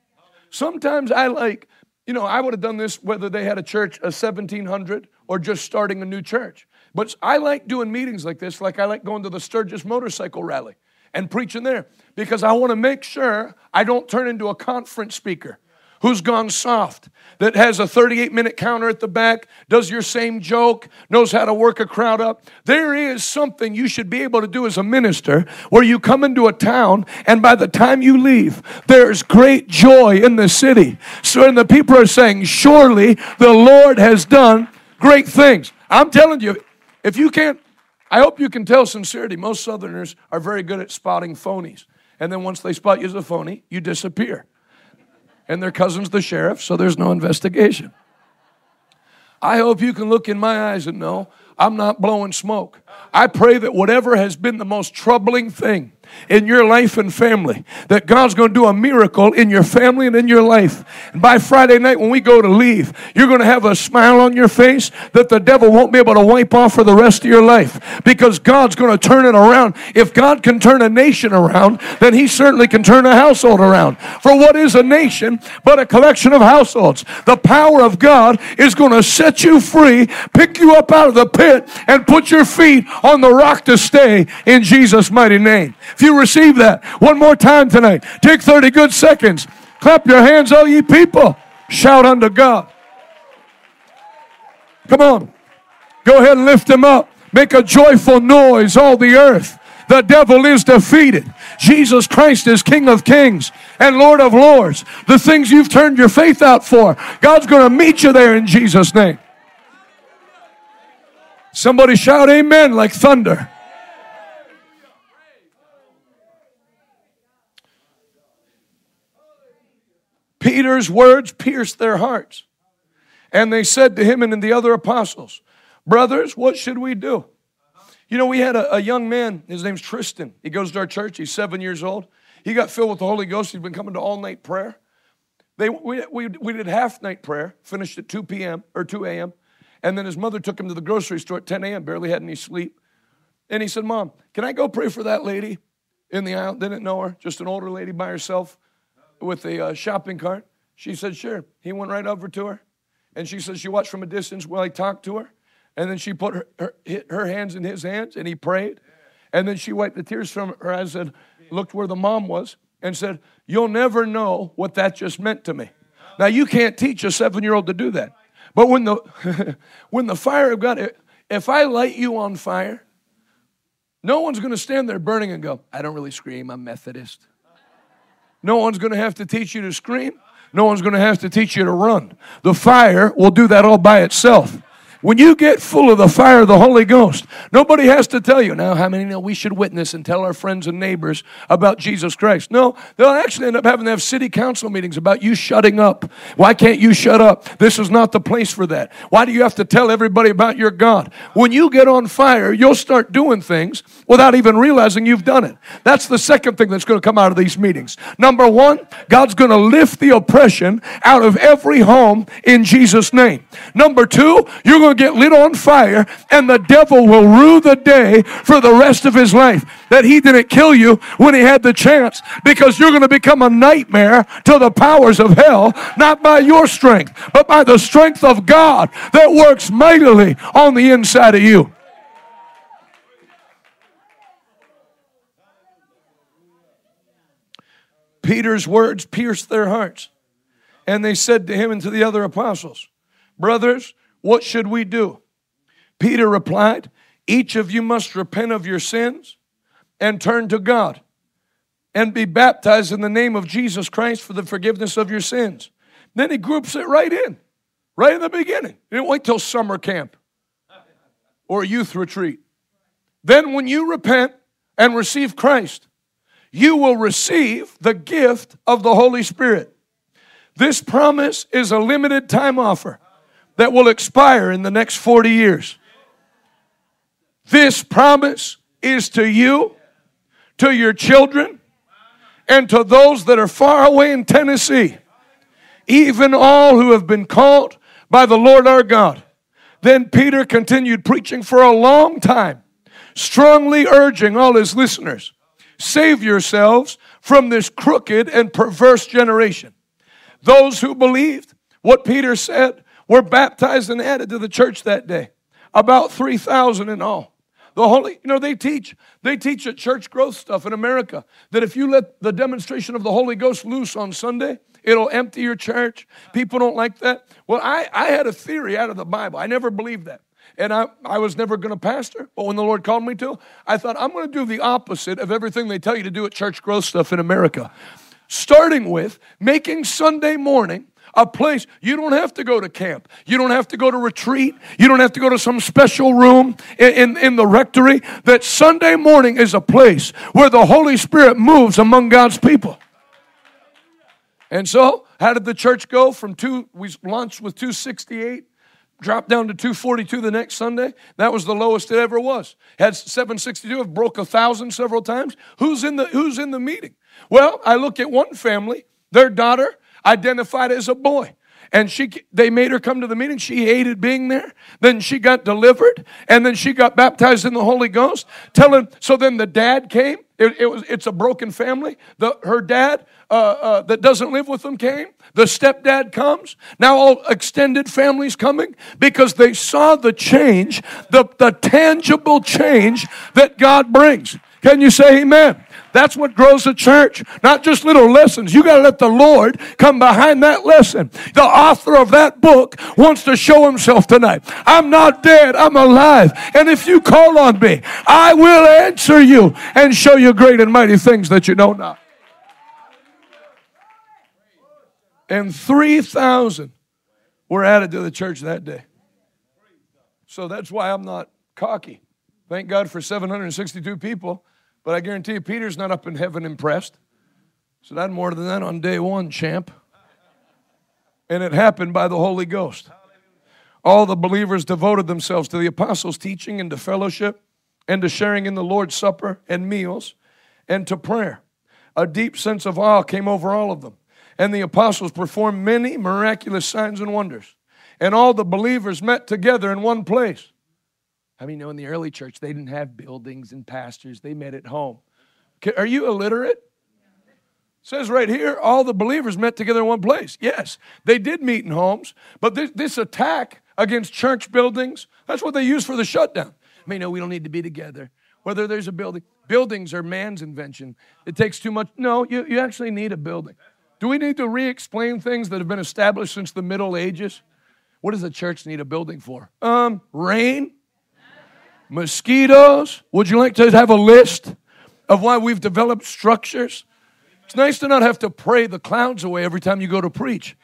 Sometimes I like, you know, I would have done this whether they had a church of seventeen hundred or just starting a new church. But I like doing meetings like this, like I like going to the Sturgis motorcycle rally and preaching there because I want to make sure I don't turn into a conference speaker who's gone soft, that has a thirty-eight minute counter at the back, does your same joke, knows how to work a crowd up. There is something you should be able to do as a minister where you come into a town and by the time you leave, there's great joy in the city. So and the people are saying, surely the Lord has done great things. I'm telling you, if you can't, I hope you can tell sincerity. Most Southerners are very good at spotting phonies. And then once they spot you as a phony, you disappear. And their cousin's the sheriff, so there's no investigation. I hope you can look in my eyes and know I'm not blowing smoke. I pray that whatever has been the most troubling thing in your life and family, that God's going to do a miracle in your family and in your life. And by Friday night when we go to leave, you're going to have a smile on your face that the devil won't be able to wipe off for the rest of your life because God's going to turn it around. If God can turn a nation around, then he certainly can turn a household around. For what is a nation but a collection of households? The power of God is going to set you free, pick you up out of the pit, and put your feet on the rock to stay in Jesus' mighty name. If you receive that, one more time tonight, take thirty good seconds. Clap your hands, all ye people. Shout unto God. Come on. Go ahead and lift him up. Make a joyful noise, all the earth. The devil is defeated. Jesus Christ is King of Kings and Lord of Lords. The things you've turned your faith out for, God's going to meet you there in Jesus' name. Somebody shout amen like thunder. Peter's words pierced their hearts. And they said to him and to the other apostles, brothers, what should we do? You know, we had a, a young man, his name's Tristan. He goes to our church. He's seven years old. He got filled with the Holy Ghost. He'd been coming to all-night prayer. They We, we, we did half-night prayer, finished at two p.m. or two a.m., and then his mother took him to the grocery store at ten a.m., barely had any sleep. And he said, Mom, can I go pray for that lady in the aisle? Didn't know her, just an older lady by herself with a uh, shopping cart. She said, sure. He went right over to her, and she said she watched from a distance while he talked to her. And then she put her, her, her hands in his hands, and he prayed. And then she wiped the tears from her eyes and looked where the mom was and said, you'll never know what that just meant to me. Now, you can't teach a seven-year-old to do that. But when the when the fire of God, if I light you on fire, no one's going to stand there burning and go, I don't really scream, I'm Methodist. No one's going to have to teach you to scream. No one's going to have to teach you to run. The fire will do that all by itself. When you get full of the fire of the Holy Ghost, nobody has to tell you. Now, how many know we should witness and tell our friends and neighbors about Jesus Christ? No, they'll actually end up having to have city council meetings about you shutting up. Why can't you shut up? This is not the place for that. Why do you have to tell everybody about your God? When you get on fire, you'll start doing things without even realizing you've done it. That's the second thing that's going to come out of these meetings. Number one, God's going to lift the oppression out of every home in Jesus' name. Number two, you're going get lit on fire, and the devil will rue the day for the rest of his life that he didn't kill you when he had the chance, because you're going to become a nightmare to the powers of hell, not by your strength, but by the strength of God that works mightily on the inside of you. Peter's words pierced their hearts, and they said to him and to the other apostles, brothers, what should we do? Peter replied, each of you must repent of your sins and turn to God and be baptized in the name of Jesus Christ for the forgiveness of your sins. Then he groups it right in, right in the beginning. He didn't wait till summer camp or youth retreat. Then when you repent and receive Christ, you will receive the gift of the Holy Spirit. This promise is a limited time offer that will expire in the next forty years. This promise is to you, to your children, and to those that are far away in Tennessee, even all who have been called by the Lord our God. Then Peter continued preaching for a long time, strongly urging all his listeners, save yourselves from this crooked and perverse generation. Those who believed what Peter said were baptized and added to the church that day, about three thousand in all. The Holy, you know, they teach, they teach at church growth stuff in America that if you let the demonstration of the Holy Ghost loose on Sunday, it'll empty your church. People don't like that. Well, I, I had a theory out of the Bible. I never believed that. And I, I was never going to pastor, but when the Lord called me to, I thought, I'm going to do the opposite of everything they tell you to do at church growth stuff in America, starting with making Sunday morning a place. You don't have to go to camp. You don't have to go to retreat. You don't have to go to some special room in, in, in the rectory. That Sunday morning is a place where the Holy Spirit moves among God's people. And so, how did the church go from two? We launched with two sixty-eight, dropped down to two forty-two the next Sunday. That was the lowest it ever was. Had seven sixty-two, it broke a thousand several times. Who's in the, who's in the meeting? Well, I look at one family, their daughter identified as a boy, and she they made her come to the meeting. She hated being there. Then she got delivered, and then she got baptized in the Holy Ghost. Telling so then the dad came. It, it was it's a broken family. The her dad uh, uh, that doesn't live with them came. The stepdad comes. Now all extended families coming because they saw the change, the the tangible change that God brings. Can you say amen? That's what grows a church, not just little lessons. You got to let the Lord come behind that lesson. The author of that book wants to show himself tonight. I'm not dead, I'm alive. And if you call on me, I will answer you and show you great and mighty things that you know not. And three thousand were added to the church that day. So that's why I'm not cocky. Thank God for seven hundred sixty-two people. But I guarantee you, Peter's not up in heaven impressed. So that's more than that on day one, champ. And it happened by the Holy Ghost. all the believers devoted themselves to the apostles' teaching and to fellowship and to sharing in the Lord's Supper and meals and to prayer. A deep sense of awe came over all of them, and the apostles performed many miraculous signs and wonders. And all the believers met together in one place. I mean, you know, in the early church, they didn't have buildings and pastors. They met at home. Are you illiterate? It says right here, all the believers met together in one place. Yes, they did meet in homes, but this, this attack against church buildings, that's what they use for the shutdown. I mean, no, we don't need to be together. Whether there's a building, buildings are man's invention. It takes too much. No, you, you actually need a building. Do we need to re-explain things that have been established since the Middle Ages? What does the church need a building for? Um, rain, mosquitoes. Would you like to have a list of why we've developed structures? It's nice to not have to pray the clouds away every time you go to preach.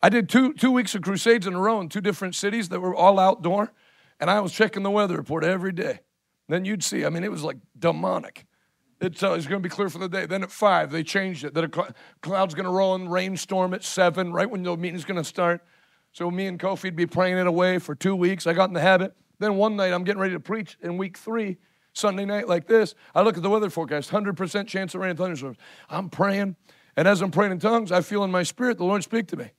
I did two, two weeks of crusades in a row in two different cities that were all outdoor, and I was checking the weather report every day. Then you'd see, I mean, it was like demonic. It's, uh, it's going to be clear for the day. Then at five, they changed it. That a cl- cloud's going to roll in, rainstorm at seven, right when the meeting's going to start. So me and Kofi would be praying it away for two weeks. I got in the habit. Then one night, I'm getting ready to preach in week three, Sunday night like this. I look at the weather forecast, one hundred percent chance of rain and thunderstorms. I'm praying, and as I'm praying in tongues, I feel in my spirit the Lord speak to me.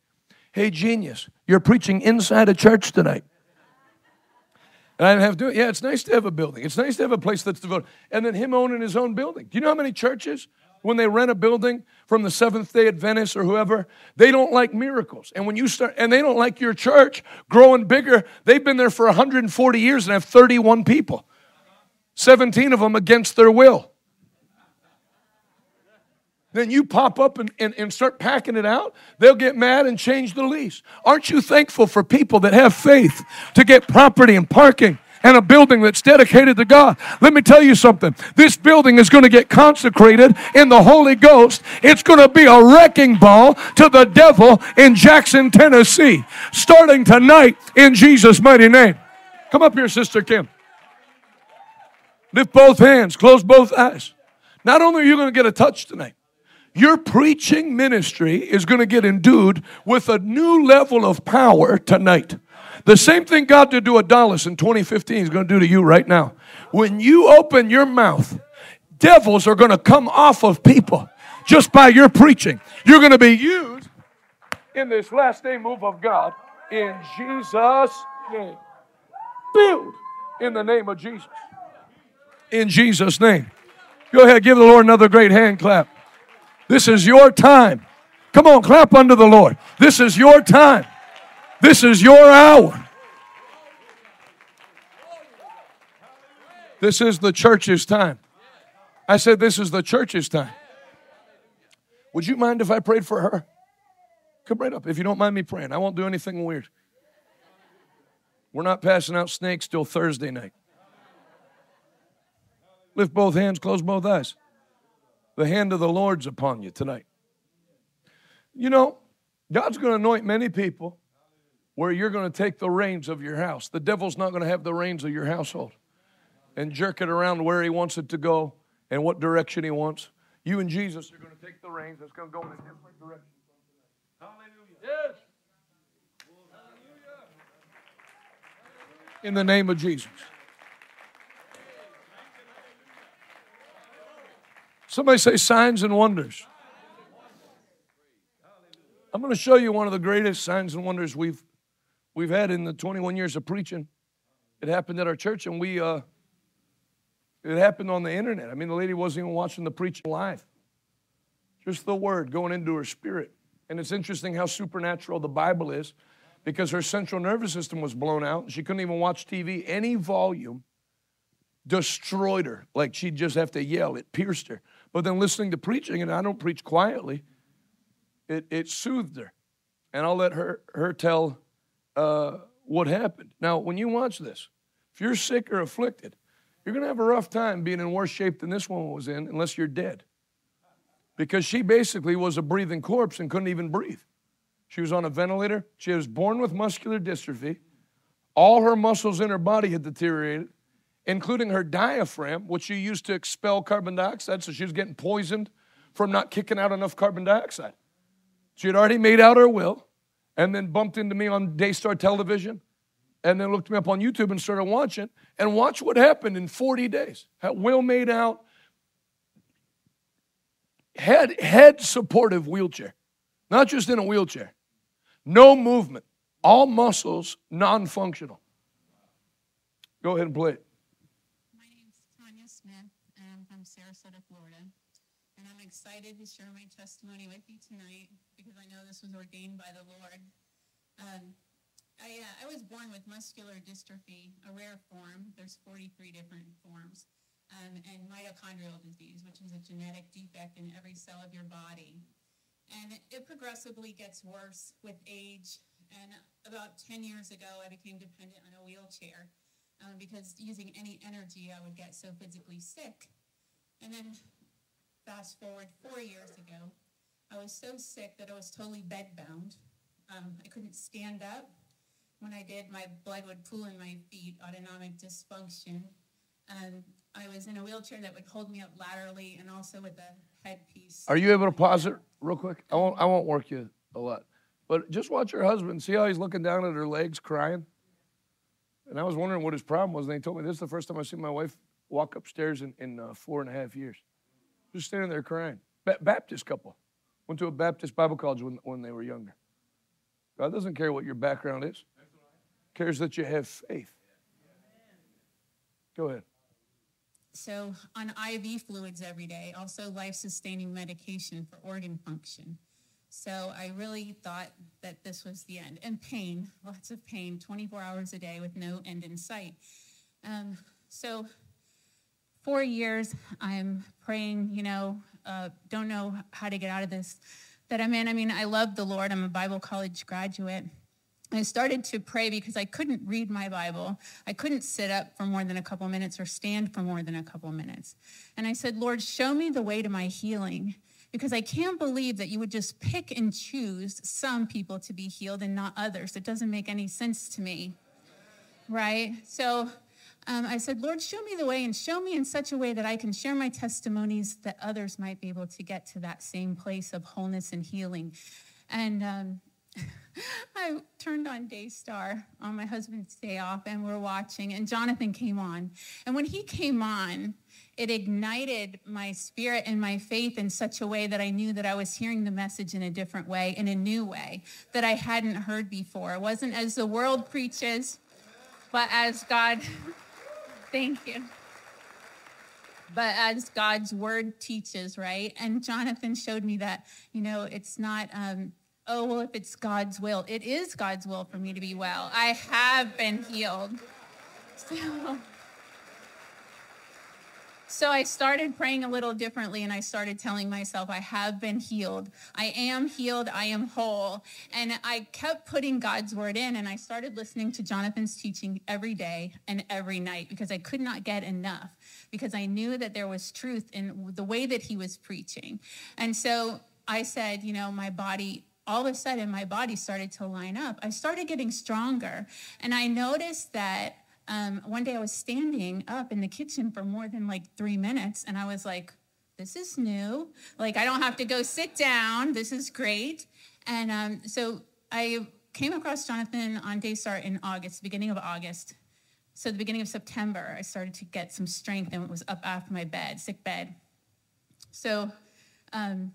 Hey, genius, you're preaching inside a church tonight. And I didn't have to do it. Yeah, it's nice to have a building. It's nice to have a place that's devoted. And then him owning his own building. Do you know how many churches, when they rent a building from the Seventh-day Adventists or whoever, they don't like miracles. And when you start, and they don't like your church growing bigger. They've been there for one hundred forty years and have thirty-one people. seventeen of them against their will. Then you pop up and, and, and start packing it out. They'll get mad and change the lease. Aren't you thankful for people that have faith to get property and parking and a building that's dedicated to God? Let me tell you something. This building is going to get consecrated in the Holy Ghost. It's going to be a wrecking ball to the devil in Jackson, Tennessee, starting tonight in Jesus' mighty name. Come up here, Sister Kim. Lift both hands. Close both eyes. Not only are you going to get a touch tonight, your preaching ministry is going to get endued with a new level of power tonight. The same thing God did to Dallas in twenty fifteen is going to do to you right now. When you open your mouth, devils are going to come off of people just by your preaching. You're going to be used in this last day move of God in Jesus' name. Build in the name of Jesus. In Jesus' name. Go ahead, give the Lord another great hand clap. This is your time. Come on, clap unto the Lord. This is your time. This is your hour. This is the church's time. I said this is the church's time. Would you mind if I prayed for her? Come right up if you don't mind me praying. I won't do anything weird. We're not passing out snakes till Thursday night. Lift both hands, close both eyes. The hand of the Lord's upon you tonight. You know, God's going to anoint many people where you're going to take the reins of your house. The devil's not going to have the reins of your household and jerk it around where he wants it to go and what direction he wants. You and Jesus are going to take the reins. It's going to go in a different direction. Hallelujah. Yes. Hallelujah. In the name of Jesus. Somebody say signs and wonders. I'm going to show you one of the greatest signs and wonders we've we've had in the twenty-one years of preaching. It happened at our church, and we uh, it happened on the internet. I mean, the lady wasn't even watching the preaching live. Just the word going into her spirit. And it's interesting how supernatural the Bible is, because her central nervous system was blown out, and she couldn't even watch T V. Any volume destroyed her. Like she'd just have to yell. It pierced her. But then listening to preaching, and I don't preach quietly, it it soothed her. And I'll let her, her tell uh, what happened. Now, when you watch this, if you're sick or afflicted, you're going to have a rough time being in worse shape than this woman was in unless you're dead. Because she basically was a breathing corpse and couldn't even breathe. She was on a ventilator. She was born with muscular dystrophy. All her muscles in her body had deteriorated, including her diaphragm, which you used to expel carbon dioxide, so she was getting poisoned from not kicking out enough carbon dioxide. She had already made out her will, and then bumped into me on Daystar Television, and then looked me up on YouTube and started watching, and watch what happened in forty days. Well made out, head, head supportive wheelchair, not just in a wheelchair. No movement, all muscles non-functional. Go ahead and play it. My name's Tanya Smith, and I'm from Sarasota, Florida. And I'm excited to share my testimony with you tonight because I know this was ordained by the Lord. Um, I, uh, I was born with muscular dystrophy, a rare form. There's forty-three different forms. Um, and mitochondrial disease, which is a genetic defect in every cell of your body. And it, it progressively gets worse with age. And about ten years ago, I became dependent on a wheelchair. Um, because using any energy, I would get so physically sick. And then fast forward four years ago, I was so sick that I was totally bedbound. Um, I couldn't stand up. When I did, my blood would pool in my feet, autonomic dysfunction. Um, I was in a wheelchair that would hold me up laterally and also with a headpiece. Are you able to pause it real quick? I won't, I won't work you a lot. But just watch her husband. See how he's looking down at her legs crying? And I was wondering what his problem was, and they told me this is the first time I've seen my wife walk upstairs in, in uh, four and a half years. Just standing there crying. Ba- Baptist couple. Went to a Baptist Bible college when, when they were younger. God doesn't care what your background is. He cares that you have faith. Go ahead. So on I V fluids every day, also life-sustaining medication for organ function. So I really thought that this was the end. And pain, lots of pain, twenty-four hours a day with no end in sight. Um, so four years I'm praying, you know, uh, don't know how to get out of this that I'm in. I mean, I love the Lord. I'm a Bible college graduate. I started to pray because I couldn't read my Bible. I couldn't sit up for more than a couple minutes or stand for more than a couple minutes. And I said, Lord, show me the way to my healing. Because I can't believe that you would just pick and choose some people to be healed and not others. It doesn't make any sense to me, right? So um, I said, Lord, show me the way and show me in such a way that I can share my testimonies that others might be able to get to that same place of wholeness and healing. And um, I turned on Daystar on my husband's day off, and we're watching, and Jonathan came on. And when he came on, it ignited my spirit and my faith in such a way that I knew that I was hearing the message in a different way, in a new way, that I hadn't heard before. It wasn't as the world preaches, but as God, thank you, but as God's word teaches, right? And Jonathan showed me that, you know, it's not, um, oh, well, if it's God's will, it is God's will for me to be well. I have been healed. So... So I started praying a little differently, and I started telling myself, I have been healed. I am healed. I am whole. And I kept putting God's word in, and I started listening to Jonathan's teaching every day and every night because I could not get enough because I knew that there was truth in the way that he was preaching. And so I said, you know, my body... all of a sudden, my body started to line up. I started getting stronger, and I noticed that Um, one day I was standing up in the kitchen for more than like three minutes, and I was like, this is new. Like, I don't have to go sit down. This is great. And um, so I came across Jonathan on Daystar in August, beginning of August. So the beginning of September, I started to get some strength and was up off my bed, sick bed. So, um,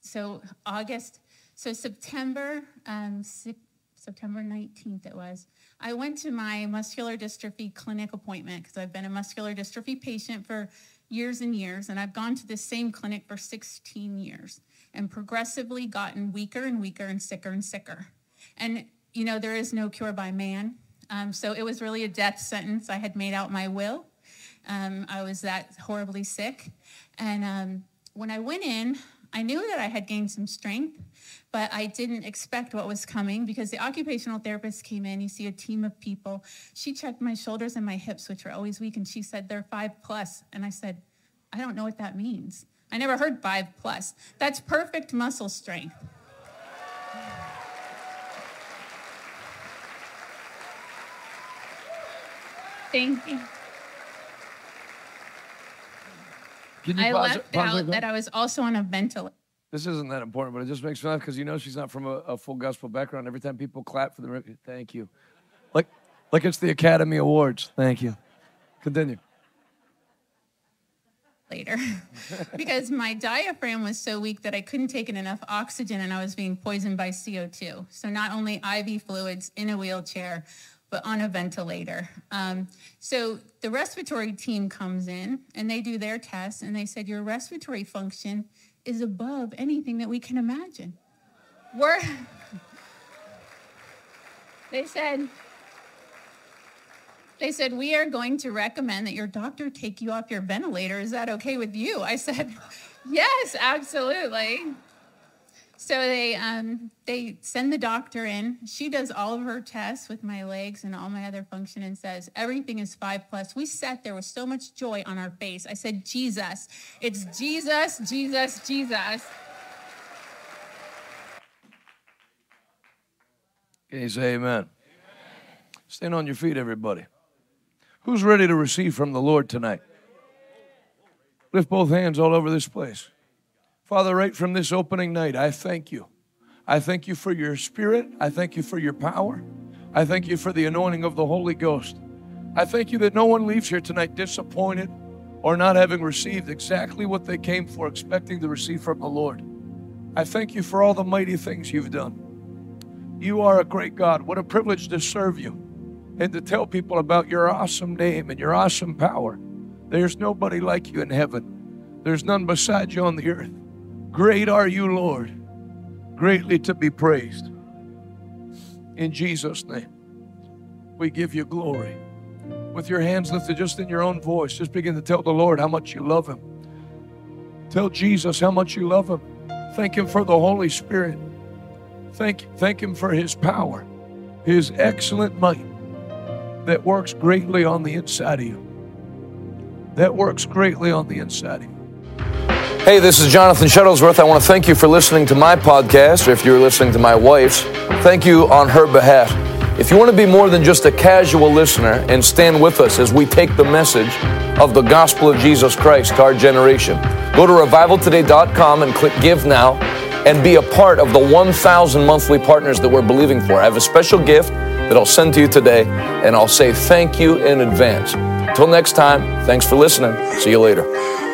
so August, so September, um, six, September nineteenth it was, I went to my muscular dystrophy clinic appointment because I've been a muscular dystrophy patient for years and years, and I've gone to this same clinic for sixteen years and progressively gotten weaker and weaker and sicker and sicker. And, you know, there is no cure by man. Um, so it was really a death sentence. I had made out my will. Um, I was that horribly sick. And um, when I went in, I knew that I had gained some strength, but I didn't expect what was coming because the occupational therapist came in. You see a team of people. She checked my shoulders and my hips, which were always weak, and she said they're five plus. And I said, I don't know what that means. I never heard five plus. That's perfect muscle strength. Thank you. I left out that I was also on a ventilator. This isn't that important, but it just makes me laugh because you know she's not from a, a full gospel background. Every time people clap for the, thank you. Like, like it's the Academy Awards. Thank you. Continue. Later. Because my diaphragm was so weak that I couldn't take in enough oxygen and I was being poisoned by C O two. So not only I V fluids in a wheelchair, but on a ventilator. Um, so the respiratory team comes in and they do their tests and they said, your respiratory function is above anything that we can imagine. We're, they said, they said, we are going to recommend that your doctor take you off your ventilator. Is that okay with you? I said, yes, absolutely. So they um, they send the doctor in. She does all of her tests with my legs and all my other function and says, everything is five plus. We sat there with so much joy on our face. I said, Jesus. It's Jesus, Jesus, Jesus. Can you say amen? Amen. Stand on your feet, everybody. Who's ready to receive from the Lord tonight? Lift both hands all over this place. Father, right from this opening night, I thank you. I thank you for your spirit. I thank you for your power. I thank you for the anointing of the Holy Ghost. I thank you that no one leaves here tonight disappointed or not having received exactly what they came for, expecting to receive from the Lord. I thank you for all the mighty things you've done. You are a great God. What a privilege to serve you and to tell people about your awesome name and your awesome power. There's nobody like you in heaven. There's none beside you on the earth. Great are you, Lord, greatly to be praised. In Jesus' name, we give you glory. With your hands lifted just in your own voice, just begin to tell the Lord how much you love him. Tell Jesus how much you love him. Thank him for the Holy Spirit. Thank, thank him for his power, his excellent might that works greatly on the inside of you. That works greatly on the inside of you. Hey, this is Jonathan Shuttlesworth. I want to thank you for listening to my podcast, or if you're listening to my wife's, thank you on her behalf. If you want to be more than just a casual listener and stand with us as we take the message of the gospel of Jesus Christ to our generation, go to revival today dot com and click Give Now and be a part of the one thousand monthly partners that we're believing for. I have a special gift that I'll send to you today, and I'll say thank you in advance. Until next time, thanks for listening. See you later.